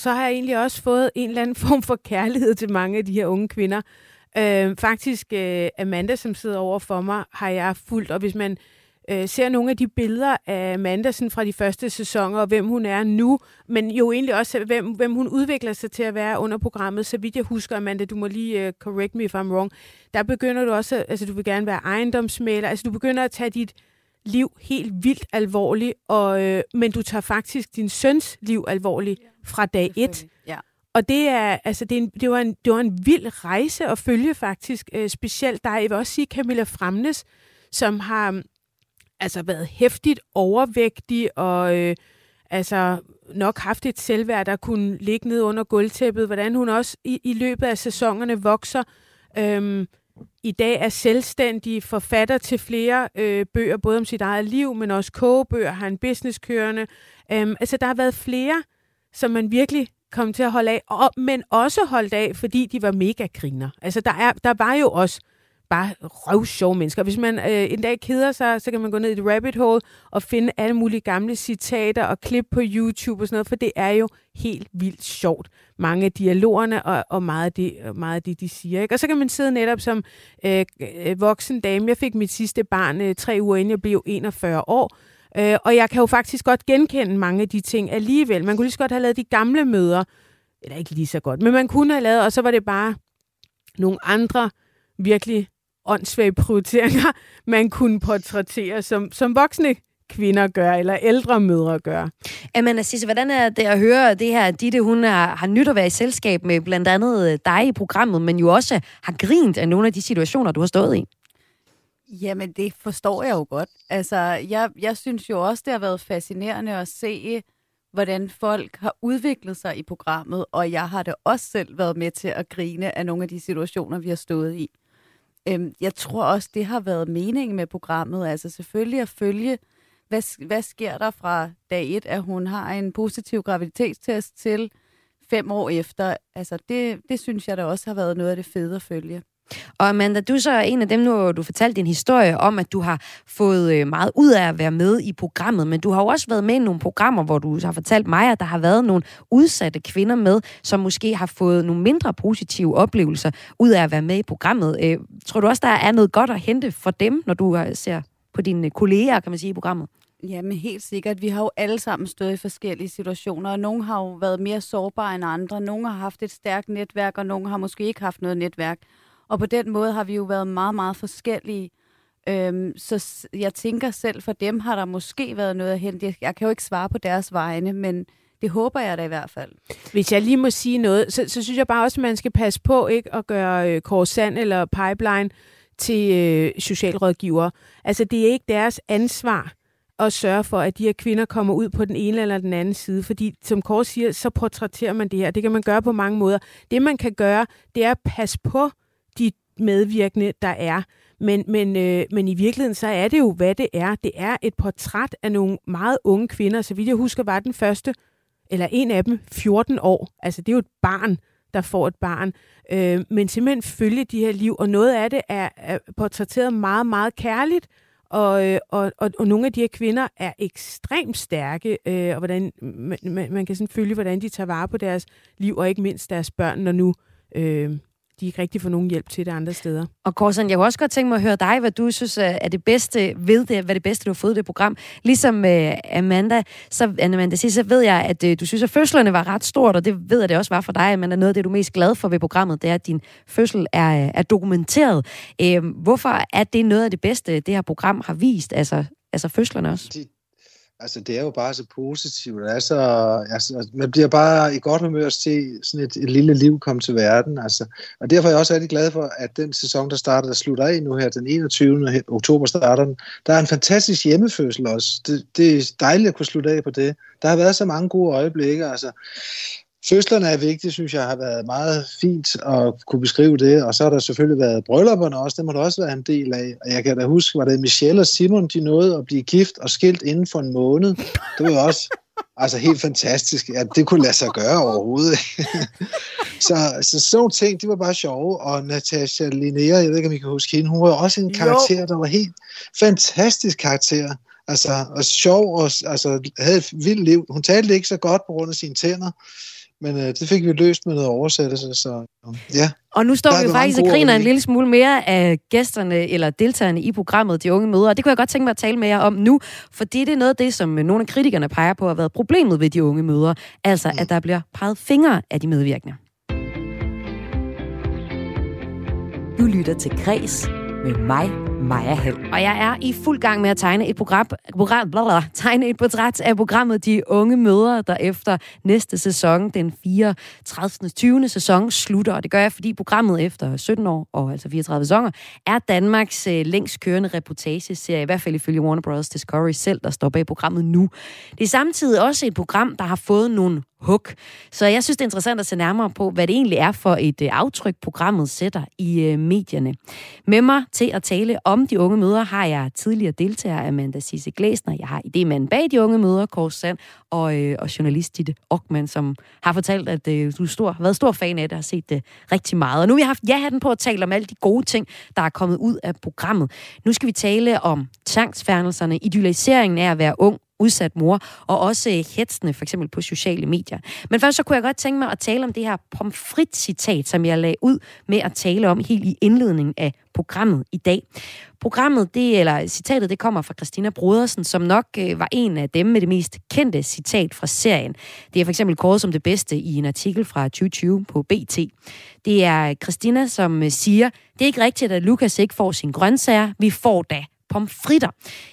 så har jeg egentlig også fået en eller anden form for kærlighed til mange af de her unge kvinder. Faktisk Amanda, som sidder over for mig, har jeg fulgt, og hvis man ser nogle af de billeder af Amanda fra de første sæsoner, og hvem hun er nu, men jo egentlig også, hvem hun udvikler sig til at være under programmet. Så vidt jeg husker, Amanda, du må lige correct me if I'm wrong, der begynder du også, altså du vil gerne være ejendomsmægler, altså du begynder at tage dit liv helt vildt alvorligt, men du tager faktisk din søns liv alvorligt fra dag et. Ja. Og det var en vild rejse at følge faktisk, specielt dig. Jeg vil også sige Camilla Fremnes, som har været hæftigt overvægtig og nok haft et selvværd, der kunne ligge ned under gulvtæppet. Hvordan hun også i løbet af sæsonerne vokser. I dag er selvstændig forfatter til flere bøger, både om sit eget liv, men også kogebøger, har en business kørende. Der har været flere, som man virkelig kom til at holde af, men også holdt af, fordi de var mega griner. Altså der var jo også bare røvsjove mennesker. Hvis man en dag keder sig, så kan man gå ned i et rabbit hole og finde alle mulige gamle citater og klip på YouTube og sådan noget, for det er jo helt vildt sjovt. Mange af dialogerne og meget af det, de siger. Ikke? Og så kan man sidde netop som voksen dame. Jeg fik mit sidste barn 3 uger inden jeg blev 41 år, og jeg kan jo faktisk godt genkende mange af de ting alligevel. Man kunne lige så godt have lavet de gamle møder, eller ikke lige så godt, men man kunne have lavet, og så var det bare nogle andre virkelig åndssvage prioriteringer, man kunne portrættere, som voksne kvinder gør, eller ældre mødre gør. Amanda Sisse, hvordan er det at høre det her, Ditte, hun har nyt at være i selskab med blandt andet dig i programmet, men jo også har grint af nogle af de situationer, du har stået i? Jamen, det forstår jeg jo godt. Altså, jeg synes jo også, det har været fascinerende at se, hvordan folk har udviklet sig i programmet, og jeg har da også selv været med til at grine af nogle af de situationer, vi har stået i. Jeg tror også, det har været meningen med programmet, altså selvfølgelig at følge, hvad sker der fra dag 1, at hun har en positiv graviditetstest til 5 år efter. Altså det synes jeg da også har været noget af det fede at følge. Og Amanda, du så er en af dem, nu du fortalte din historie om, at du har fået meget ud af at være med i programmet, men du har jo også været med i nogle programmer, hvor du har fortalt mig, at der har været nogle udsatte kvinder med, som måske har fået nogle mindre positive oplevelser ud af at være med i programmet. Tror du også, der er noget godt at hente for dem, når du ser på dine kolleger, kan man sige, i programmet? Jamen helt sikkert. Vi har jo alle sammen stået i forskellige situationer, og nogle har jo været mere sårbare end andre, nogle har haft et stærkt netværk, og nogle har måske ikke haft noget netværk. Og på den måde har vi jo været meget, meget forskellige. Så jeg tænker selv, for dem har der måske været noget at hente. Jeg kan jo ikke svare på deres vegne, men det håber jeg da i hvert fald. Hvis jeg lige må sige noget, så synes jeg bare også, at man skal passe på ikke at gøre Korsand eller Pipeline til socialrådgivere. Altså, det er ikke deres ansvar at sørge for, at de her kvinder kommer ud på den ene eller den anden side. Fordi, som Kors siger, så portrætterer man det her. Det kan man gøre på mange måder. Det, man kan gøre, det er at passe på de medvirkende, der er. Men i virkeligheden, så er det jo, hvad det er. Det er et portræt af nogle meget unge kvinder. Så vidt jeg husker, var den første, eller en af dem, 14 år. Altså, det er jo et barn, der får et barn. Men simpelthen følge de her liv, og noget af det er portrætteret meget, meget kærligt. Og nogle af de her kvinder er ekstremt stærke, og hvordan man kan sådan følge, hvordan de tager vare på deres liv, og ikke mindst deres børn, når nu de ikke rigtig får nogen hjælp til det andre steder. Og Korsen, jeg kunne også godt tænke mig at høre dig, hvad du synes er det bedste ved det, hvad det bedste, du har fået i det program. Ligesom Amanda Sisse, så ved jeg, at du synes, at fødslerne var ret stort, og det ved jeg, det også var for dig, men noget af det, du er mest glad for ved programmet, det er, at din fødsel er dokumenteret. Hvorfor er det noget af det bedste, det her program har vist, altså fødslerne også? altså det er jo bare så positivt. Altså, man bliver bare i godt humør at se sådan et lille liv komme til verden. Altså. Og derfor er jeg også rigtig glad for, at den sæson, der slutter af nu her, den 21. oktober starter den, der er en fantastisk hjemmefødsel også. Det er dejligt at kunne slutte af på det. Der har været så mange gode øjeblikke, altså. Fødslerne er vigtige, synes jeg, har været meget fint at kunne beskrive det, og så har der selvfølgelig været bryllupperne også, det må der også være en del af, og jeg kan da huske, var det Michelle og Simon, de nåede at blive gift og skilt inden for en måned, det var jo også altså helt fantastisk, at det kunne lade sig gøre overhovedet. så sådan nogle ting, de var bare sjove, og Natasha Linea, jeg ved ikke, om I kan huske hende, hun var også en karakter, der var helt fantastisk karakter. Altså, og sjov, og altså, havde et vildt liv. Hun talte ikke så godt på grund af sine tænder, men det fik vi løst med noget oversættelse, så ja. Og nu står vi faktisk og griner en lille smule mere af gæsterne eller deltagerne i programmet De Unge Mødre, og det kunne jeg godt tænke mig at tale med jer om nu, for det er noget af det, som nogle af kritikerne peger på har været problemet ved De Unge Mødre, altså at der bliver peget fingre af de medvirkende. Du lytter til Græs med mig, Maja Hall. Og jeg er i fuld gang med at tegne et tegne et portræt af programmet De Unge Mødre, der efter næste sæson, den 34. 20. sæson, slutter. Og det gør jeg, fordi programmet efter 17 år, og altså 34 sæsoner, er Danmarks længst kørende reportageserie, i hvert fald ifølge Warner Bros. Discovery selv, der står bag programmet nu. Det er samtidig også et program, der har fået nogle hug. Så jeg synes, det er interessant at se nærmere på, hvad det egentlig er for et aftryk, programmet sætter i medierne. Med mig til at tale om De Unge Mødre har jeg tidligere deltager Amanda Cisse Glæsner. Jeg har idémanden bag De Unge Mødre, Kåre Sand, og journalist Ditte Okman, som har fortalt, at du har været stor fan af det og har set det rigtig meget. Og nu har jeg haft ja-hatten på at tale om alle de gode ting, der er kommet ud af programmet. Nu skal vi tale om tvangsfjernelserne, idylliseringen af at være ung, udsat mor, og også hetsene, for eksempel på sociale medier. Men først så kunne jeg godt tænke mig at tale om det her pomfrit-citat, som jeg lagde ud med at tale om helt i indledningen af programmet i dag. Citatet, det kommer fra Christina Brodersen, som nok var en af dem med det mest kendte citat fra serien. Det er for eksempel kåret som det bedste i en artikel fra 2020 på BT. Det er Christina, som siger, det er ikke rigtigt, at Lukas ikke får sine grøntsager. Vi får da pomfritter.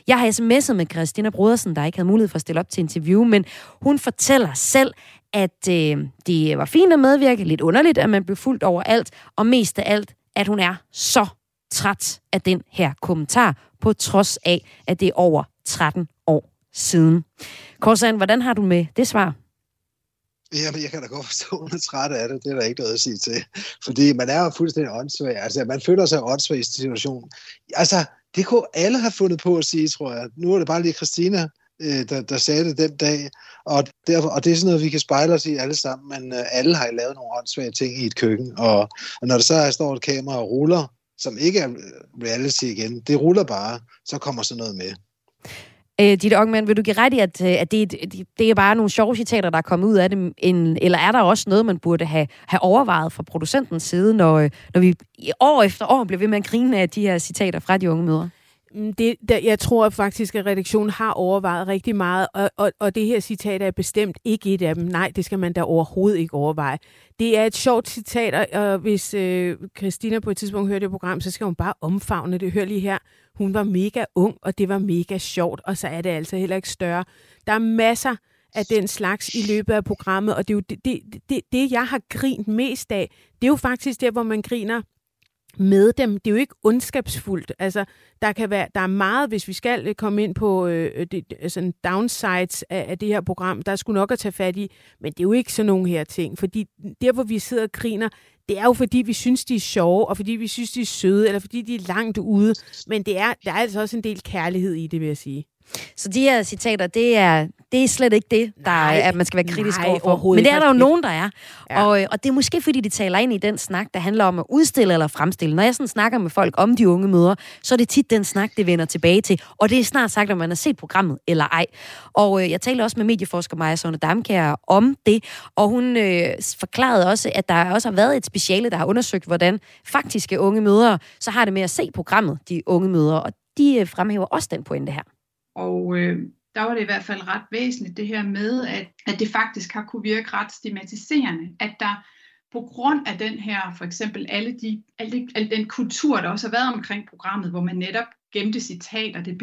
Jeg har sms'et med Christina Brodersen, der ikke havde mulighed for at stille op til interview, men hun fortæller selv, at det var fint at medvirke, lidt underligt, at man blev fuldt overalt, og mest af alt, at hun er så træt af den her kommentar, på trods af, at det er over 13 år siden. Korsan, hvordan har du med det svar? Jamen, jeg kan da godt forstå, at man er træt af det. Det er der ikke noget at sige til. Fordi man er jo fuldstændig åndssvag. Altså, man føler sig åndssvag i situationen. Altså, det kunne alle have fundet på at sige, tror jeg. Nu er det bare lige Christina, der sagde det den dag. Og det er sådan noget, vi kan spejle os i alle sammen. Men alle har lavet nogle åndssvage ting i et køkken. Og når der så står et kamera og ruller, som ikke er reality igen, det ruller bare, så kommer sådan noget med. Ditte Okman, vil du give ret i, at det er bare nogle sjove citater, der er kommet ud af det, eller er der også noget, man burde have overvejet fra producentens side, når vi år efter år bliver ved med at grine af de her citater fra De Unge Mødre? Jeg tror faktisk, at redaktionen har overvejet rigtig meget, og det her citat er bestemt ikke et af dem. Nej, det skal man da overhovedet ikke overveje. Det er et sjovt citat, og hvis Christina på et tidspunkt hører det program, så skal hun bare omfavne det. Hør lige her. Hun var mega ung, og det var mega sjovt, og så er det altså heller ikke større. Der er masser af den slags i løbet af programmet, og det er jo det jeg har grint mest af. Det er jo faktisk der, hvor man griner med dem. Det er jo ikke ondskabsfuldt. Altså, der er meget, hvis vi skal komme ind på sådan downsides af det her program, der er sgu nok at tage fat i, men det er jo ikke sådan nogle her ting, fordi der, hvor vi sidder og griner, det er jo fordi, vi synes, de er sjove, og fordi vi synes, de er søde, eller fordi de er langt ude, men der er altså også en del kærlighed i det, vil jeg sige. Så de her citater, det er slet ikke det, at man skal være kritisk overfor. Men det er der jo nogen, der er. Ja. Og det er måske, fordi de taler ind i den snak, der handler om at udstille eller fremstille. Når jeg sådan snakker med folk om De Unge Mødre, så er det tit den snak, det vender tilbage til. Og det er snart sagt, om man har set programmet eller ej. Og jeg taler også med medieforsker Maja Sonne Damkjær om det. Og hun forklarede også, at der også har været et speciale, der har undersøgt, hvordan faktiske unge mødre så har det med at se programmet, De Unge Mødre. Og de fremhæver også den pointe her. Og der var det i hvert fald ret væsentligt det her med, at det faktisk har kunne virke ret stigmatiserende, at der på grund af den her, for eksempel al den kultur, der også har været omkring programmet, hvor man netop gemte citater, de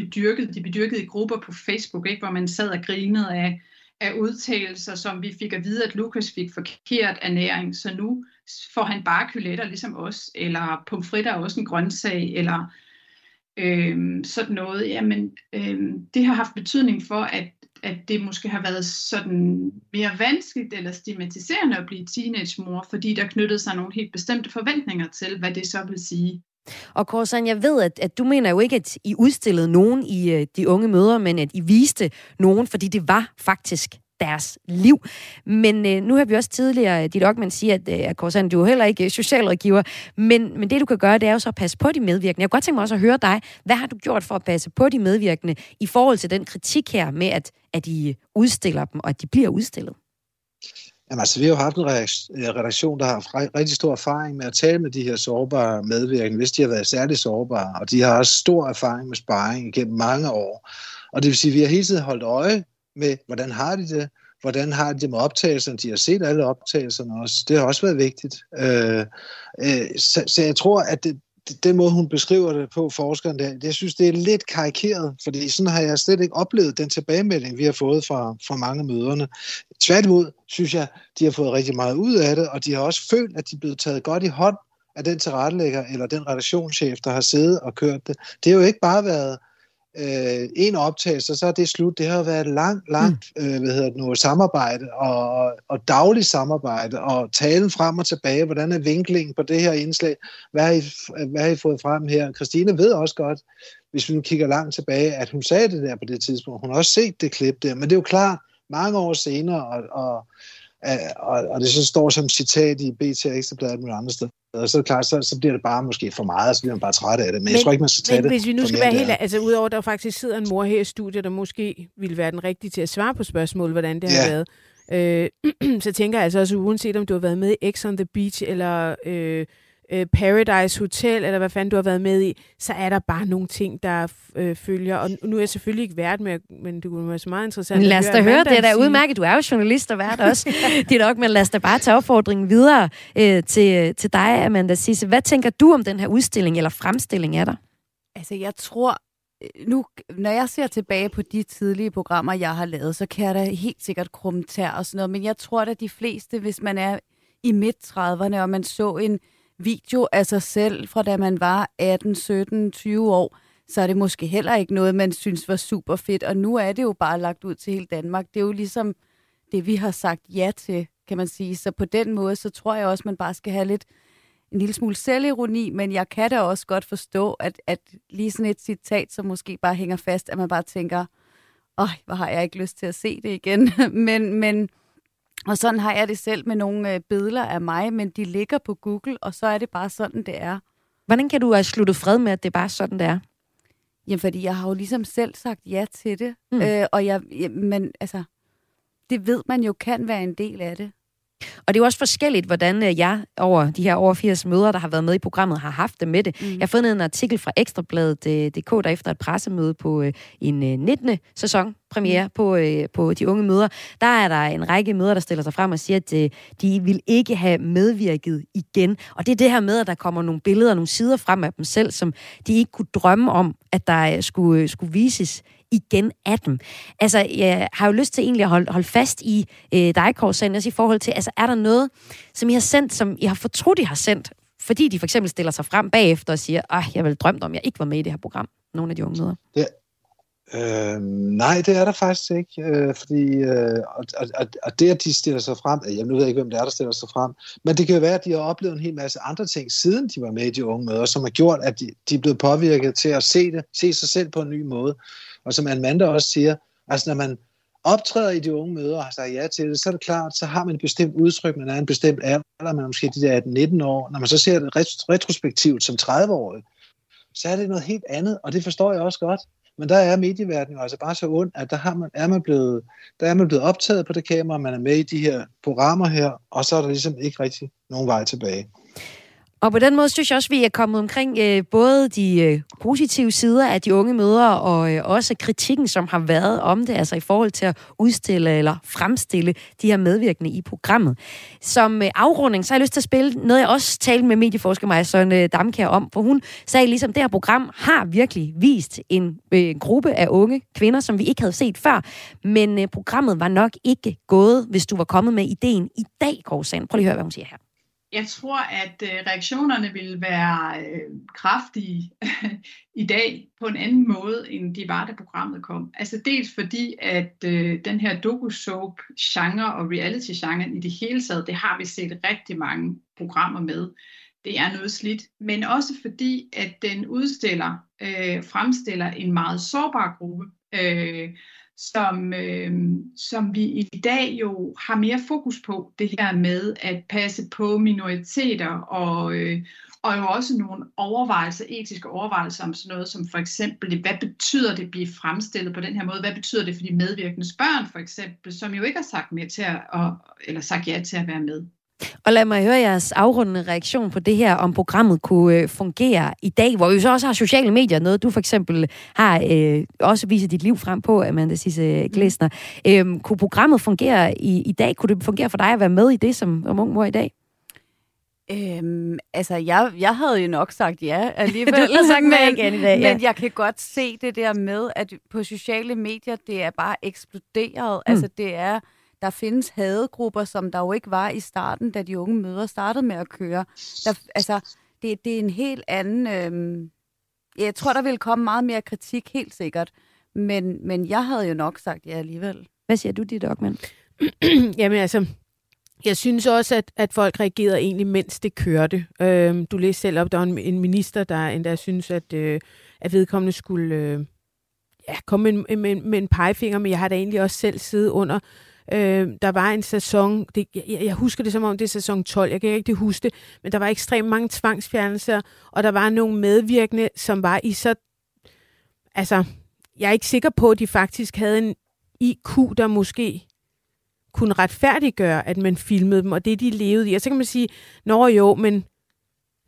bedyrkede i grupper på Facebook, ikke, hvor man sad og grinede af udtalelser, som vi fik at vide, at Lukas fik forkert ernæring, så nu får han bare kyletter ligesom os, eller pomfritter er også en grøntsag, eller sådan noget. Jamen, det har haft betydning for, at det måske har været sådan mere vanskeligt eller stigmatiserende at blive teenagemor, fordi der knyttede sig nogle helt bestemte forventninger til, hvad det så vil sige. Og Korsan, jeg ved, at du mener jo ikke, at I udstillede nogen i de unge mødre, men at I viste nogen, fordi det var faktisk deres liv. Men nu har vi også tidligere, dit Ockmann siger, at Korsan, du er heller ikke socialrådgiver, men det du kan gøre, det er jo så at passe på de medvirkende. Jeg kunne godt tænke mig også at høre dig, hvad har du gjort for at passe på de medvirkende i forhold til den kritik her med, at I udstiller dem, og at de bliver udstillet? Jamen altså, vi har jo haft en redaktion, der har haft rigtig stor erfaring med at tale med de her sårbare medvirkende, hvis de har været særligt sårbare, og de har også stor erfaring med sparring igennem mange år. Og det vil sige, at vi har hele tiden holdt øje med, hvordan har de det? Hvordan har de det med optagelserne? De har set alle optagelserne også. Det har også været vigtigt. Så jeg tror, at den måde, hun beskriver det på, forskeren der, jeg synes, det er lidt karikeret, fordi sådan har jeg slet ikke oplevet den tilbagemelding, vi har fået fra mange møderne. Tværtimod synes jeg, de har fået rigtig meget ud af det, og de har også følt, at de er blevet taget godt i hånd af den tilrettelægger eller den redaktionschef, der har siddet og kørt det. Det har jo ikke bare været en optagelse, så er det slut. Det har været langt samarbejde og daglig samarbejde og talen frem og tilbage. Hvordan er vinklingen på det her indslag? Hvad har I fået frem her? Christine ved også godt, hvis vi kigger langt tilbage, at hun sagde det der på det tidspunkt. Hun har også set det klip der, men det er jo klart mange år senere, og det så står som citat i BT og Ekstrabladet eller andre steder. Så klart, så bliver det bare måske for meget, så bliver man bare træt af det. Men jeg tror ikke, man skal tage det. Men hvis vi nu skal være helt... Altså, udover der faktisk sidder en mor her i studiet, der måske ville være den rigtige til at svare på spørgsmål, hvordan det har været, så tænker jeg altså også, uanset om du har været med i X on the Beach, eller Paradise Hotel, eller hvad fanden du har været med i, så er der bare nogle ting, der følger. Og nu er jeg selvfølgelig ikke vært med, men det kunne være så meget interessant. Men lad os da høre det, der er udmærket. Du er jo journalist og vært også. Det er nok, men lad os da bare tage opfordringen videre til dig, Amanda Sisse. Hvad tænker du om den her udstilling eller fremstilling af dig? Altså, jeg tror... Nu, når jeg ser tilbage på de tidlige programmer, jeg har lavet, så kan jeg da helt sikkert krumme tær og sådan noget. Men jeg tror da, de fleste, hvis man er i midt-30'erne, og man så en video af sig selv fra da man var 18, 17, 20 år, så er det måske heller ikke noget, man synes var super fedt. Og nu er det jo bare lagt ud til hele Danmark. Det er jo ligesom det, vi har sagt ja til, kan man sige. Så på den måde, så tror jeg også, man bare skal have lidt en lille smule selvironi, men jeg kan da også godt forstå, at lige sådan et citat, som måske bare hænger fast, at man bare tænker, hvor har jeg ikke lyst til at se det igen. men og sådan har jeg det selv med nogle billeder af mig, men de ligger på Google, og så er det bare sådan, det er. Hvordan kan du have sluttet fred med, at det er bare sådan, det er? Jamen, fordi jeg har jo ligesom selv sagt ja til det. Men altså, det ved man jo kan være en del af det. Og det er jo også forskelligt, hvordan jeg over de her over 80 mødre, der har været med i programmet, har haft det med det. Jeg har fundet en artikel fra Ekstrabladet.dk, der efter et pressemøde på en 19. sæson premiere på de unge mødre, der er der en række mødre, der stiller sig frem og siger, at de vil ikke have medvirket igen. Og det er det her med, at der kommer nogle billeder, nogle sider frem af dem selv, som de ikke kunne drømme om, at der skulle vises igen af dem. Altså, jeg har jo lyst til egentlig at holde fast i dig, Korsan, også i forhold til, altså, er der noget, som I har sendt, som I har fortrudt, I har sendt, fordi de for eksempel stiller sig frem bagefter og siger, jeg ville drømme om, jeg ikke var med i det her program, nogle af de unge mødre? Nej, det er der faktisk ikke, fordi det, at de stiller sig frem, nu ved jeg ikke, hvem det er, der stiller sig frem, men det kan jo være, at de har oplevet en hel masse andre ting, siden de var med i de unge mødre, som har gjort, at de er blevet påvirket til at se sig selv på en ny måde. Og som Amanda også siger, altså når man optræder i de unge møder og har sagt ja til det, så er det klart, så har man et bestemt udtryk, man er en bestemt alder, man er måske de der 18-19 år. Når man så ser det retrospektivt som 30-årig, så er det noget helt andet, og det forstår jeg også godt. Men der er medieverdenen jo altså bare så ond, at der er man blevet optaget på det kamera, man er med i de her programmer her, og så er der ligesom ikke rigtig nogen vej tilbage. Og på den måde synes jeg også, vi er kommet omkring både de positive sider af de unge mødre, og også kritikken, som har været om det, altså i forhold til at udstille eller fremstille de her medvirkende i programmet. Som afrunding, så har jeg lyst til at spille noget, jeg også talte med medieforsker Maja Søren Damkjær om, for hun sagde ligesom, det her program har virkelig vist en gruppe af unge kvinder, som vi ikke havde set før, men programmet var nok ikke gået, hvis du var kommet med ideen i dag, Korsand. Prøv lige at høre, hvad hun siger her. Jeg tror, at reaktionerne ville være kraftige i dag på en anden måde, end de var, da programmet kom. Altså dels fordi, at den her doku-soap-genre og reality-genren i det hele taget, det har vi set rigtig mange programmer med. Det er noget slidt. Men også fordi, at den udstiller, fremstiller en meget sårbar gruppe, som vi i dag jo har mere fokus på, det her med at passe på minoriteter og jo også nogle overvejelser, etiske overvejelser om sådan noget som for eksempel, hvad betyder det at blive fremstillet på den her måde? Hvad betyder det for de medvirkendes børn for eksempel, som jo ikke har sagt mere til sagt ja til at være med? Og lad mig høre jeres afrundende reaktion på det her, om programmet kunne fungere i dag, hvor vi så også har sociale medier, noget du for eksempel har også viser dit liv frem på, Amanda Sisse Glesner. Kunne programmet fungere i dag? Kunne det fungere for dig at være med i det som ung mor i dag? Jeg havde jo nok sagt ja alligevel. Du havde sagt nej igen i dag, ja. Men jeg kan godt se det der med, at på sociale medier, det er bare eksploderet. Altså det er... Der findes hadegrupper, som der jo ikke var i starten, da de unge mødre startede med at køre. Det er en helt anden... Jeg tror, der ville komme meget mere kritik, helt sikkert. Men jeg havde jo nok sagt ja alligevel. Hvad siger du, Ditte Okman? Jamen altså, jeg synes også, at folk reagerede egentlig, mens det kørte. Du læste selv op, der var en minister, der endda synes, at vedkommende skulle komme med en pegefinger, men jeg har da egentlig også selv siddet under... Der var en sæson, jeg husker det som om det er sæson 12, jeg kan ikke huske det, men der var ekstremt mange tvangsfjernelser, og der var nogle medvirkende, som var i så... Altså, jeg er ikke sikker på, at de faktisk havde en IQ, der måske kunne retfærdiggøre, at man filmede dem, og det de levede i. Og så kan man sige, nå jo, men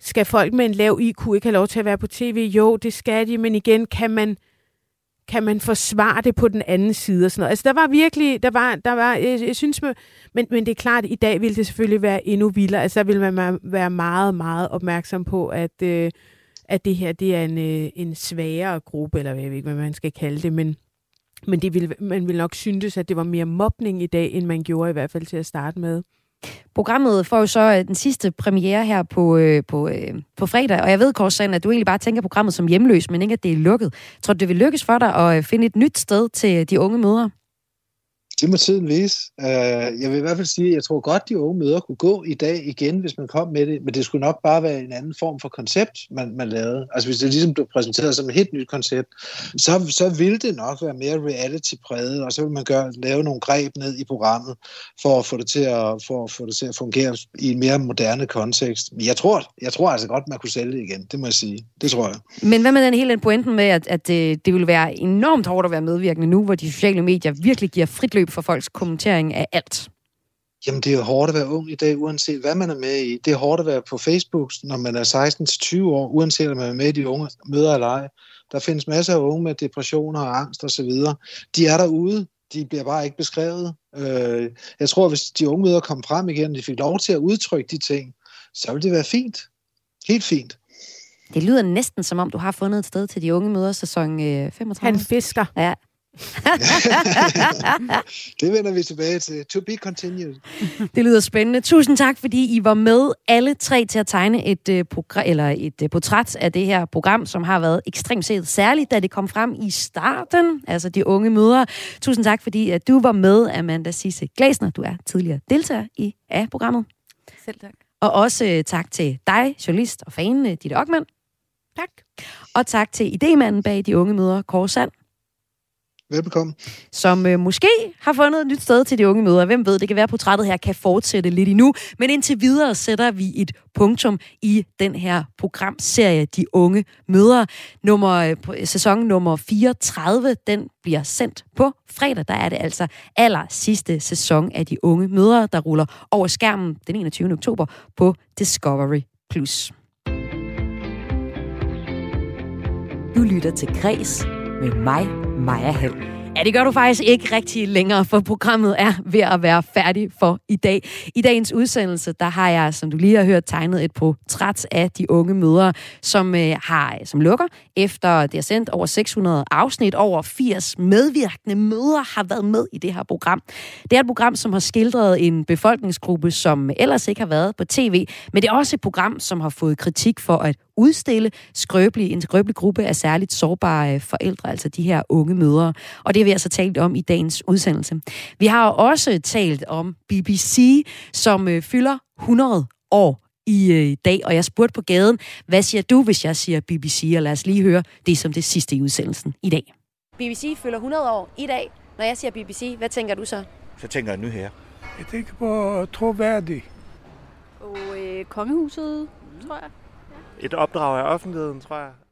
skal folk med en lav IQ ikke have lov til at være på tv? Jo, det skal de, men igen, kan man forsvare det på den anden side og sådan noget. Altså der var virkelig, jeg synes, men det er klart, at i dag ville det selvfølgelig være endnu vildere. Altså der ville man være meget, meget opmærksom på, at det her, det er en svagere gruppe, eller jeg ved ikke, hvad man skal kalde det, men man ville nok synes, at det var mere mobning i dag, end man gjorde i hvert fald til at starte med. Programmet får jo så den sidste premiere her på fredag, og jeg ved, Korsand, at du egentlig bare tænker programmet som hjemløs, men ikke, at det er lukket. Tror du, det vil lykkes for dig at finde et nyt sted til de unge mødre? Det må tiden vise. Jeg vil i hvert fald sige, at jeg tror godt, de unge mødre kunne gå i dag igen, hvis man kom med det, men det skulle nok bare være en anden form for koncept, man lavede. Altså hvis det ligesom blev præsenteret som et helt nyt koncept, så ville det nok være mere reality-præget, og så ville man lave nogle greb ned i programmet, for at få det til at fungere i en mere moderne kontekst. Men jeg tror altså godt, man kunne sælge det igen, det må jeg sige. Det tror jeg. Men hvad med den hele pointen med, at det ville være enormt hårdt at være medvirkende nu, hvor de sociale medier virkelig giver frit løb for folks kommentering af alt? Jamen, det er jo hårdt at være ung i dag, uanset hvad man er med i. Det er hårdt at være på Facebook, når man er 16-20 år, uanset om man er med i de unge møder eller ej. Der findes masser af unge med depressioner og angst osv. De er derude. De bliver bare ikke beskrevet. Jeg tror, hvis de unge møder kom frem igen, og de fik lov til at udtrykke de ting, så ville det være fint. Helt fint. Det lyder næsten, som om du har fundet et sted til de unge møder sæson 35. Han fisker. Ja. Det vender vi tilbage til. To be continued. Det lyder spændende. Tusind tak, fordi I var med alle tre til at tegne et portræt af det her program, som har været ekstremt set, særligt da det kom frem i starten, altså de unge mødre. Tusind tak, fordi at du var med, Amanda Sisse Glesner. Du er tidligere deltager af programmet. Selv tak. Og også tak til dig, journalist og fan, Ditte Okman. Tak. Og tak til idémanden bag de unge mødre, Kåre Sand. Velbekomme. Som måske har fundet et nyt sted til de unge mødre. Hvem ved, det kan være, at portrættet her kan fortsætte lidt endnu. Men indtil videre sætter vi et punktum i den her programserie, De Unge Mødre. Sæson nummer 34, den bliver sendt på fredag. Der er det altså aller sidste sæson af De Unge Mødre, der ruller over skærmen den 21. oktober på Discovery+. Du lytter til Græs med mig, Maja Hall. Ja, det gør du faktisk ikke rigtig længere, for programmet er ved at være færdig for i dag. I dagens udsendelse, der har jeg, som du lige har hørt, tegnet et portræt af de unge mødre, som lukker efter det er sendt over 600 afsnit. Over 80 medvirkende mødre har været med i det her program. Det er et program, som har skildret en befolkningsgruppe, som ellers ikke har været på tv, men det er også et program, som har fået kritik for at udstille en skrøbelig gruppe af særligt sårbare forældre, altså de her unge mødre. Og det har vi altså talt om i dagens udsendelse. Vi har også talt om BBC, som fylder 100 år i dag, og jeg spurgte på gaden, hvad siger du, hvis jeg siger BBC? Og lad os lige høre det som det sidste i udsendelsen i dag. BBC fylder 100 år i dag. Når jeg siger BBC, hvad tænker du så? Så tænker jeg nu her. Jeg tænker på troværdig. Og kongehuset, tror jeg. Et opdrag af offentligheden, tror jeg.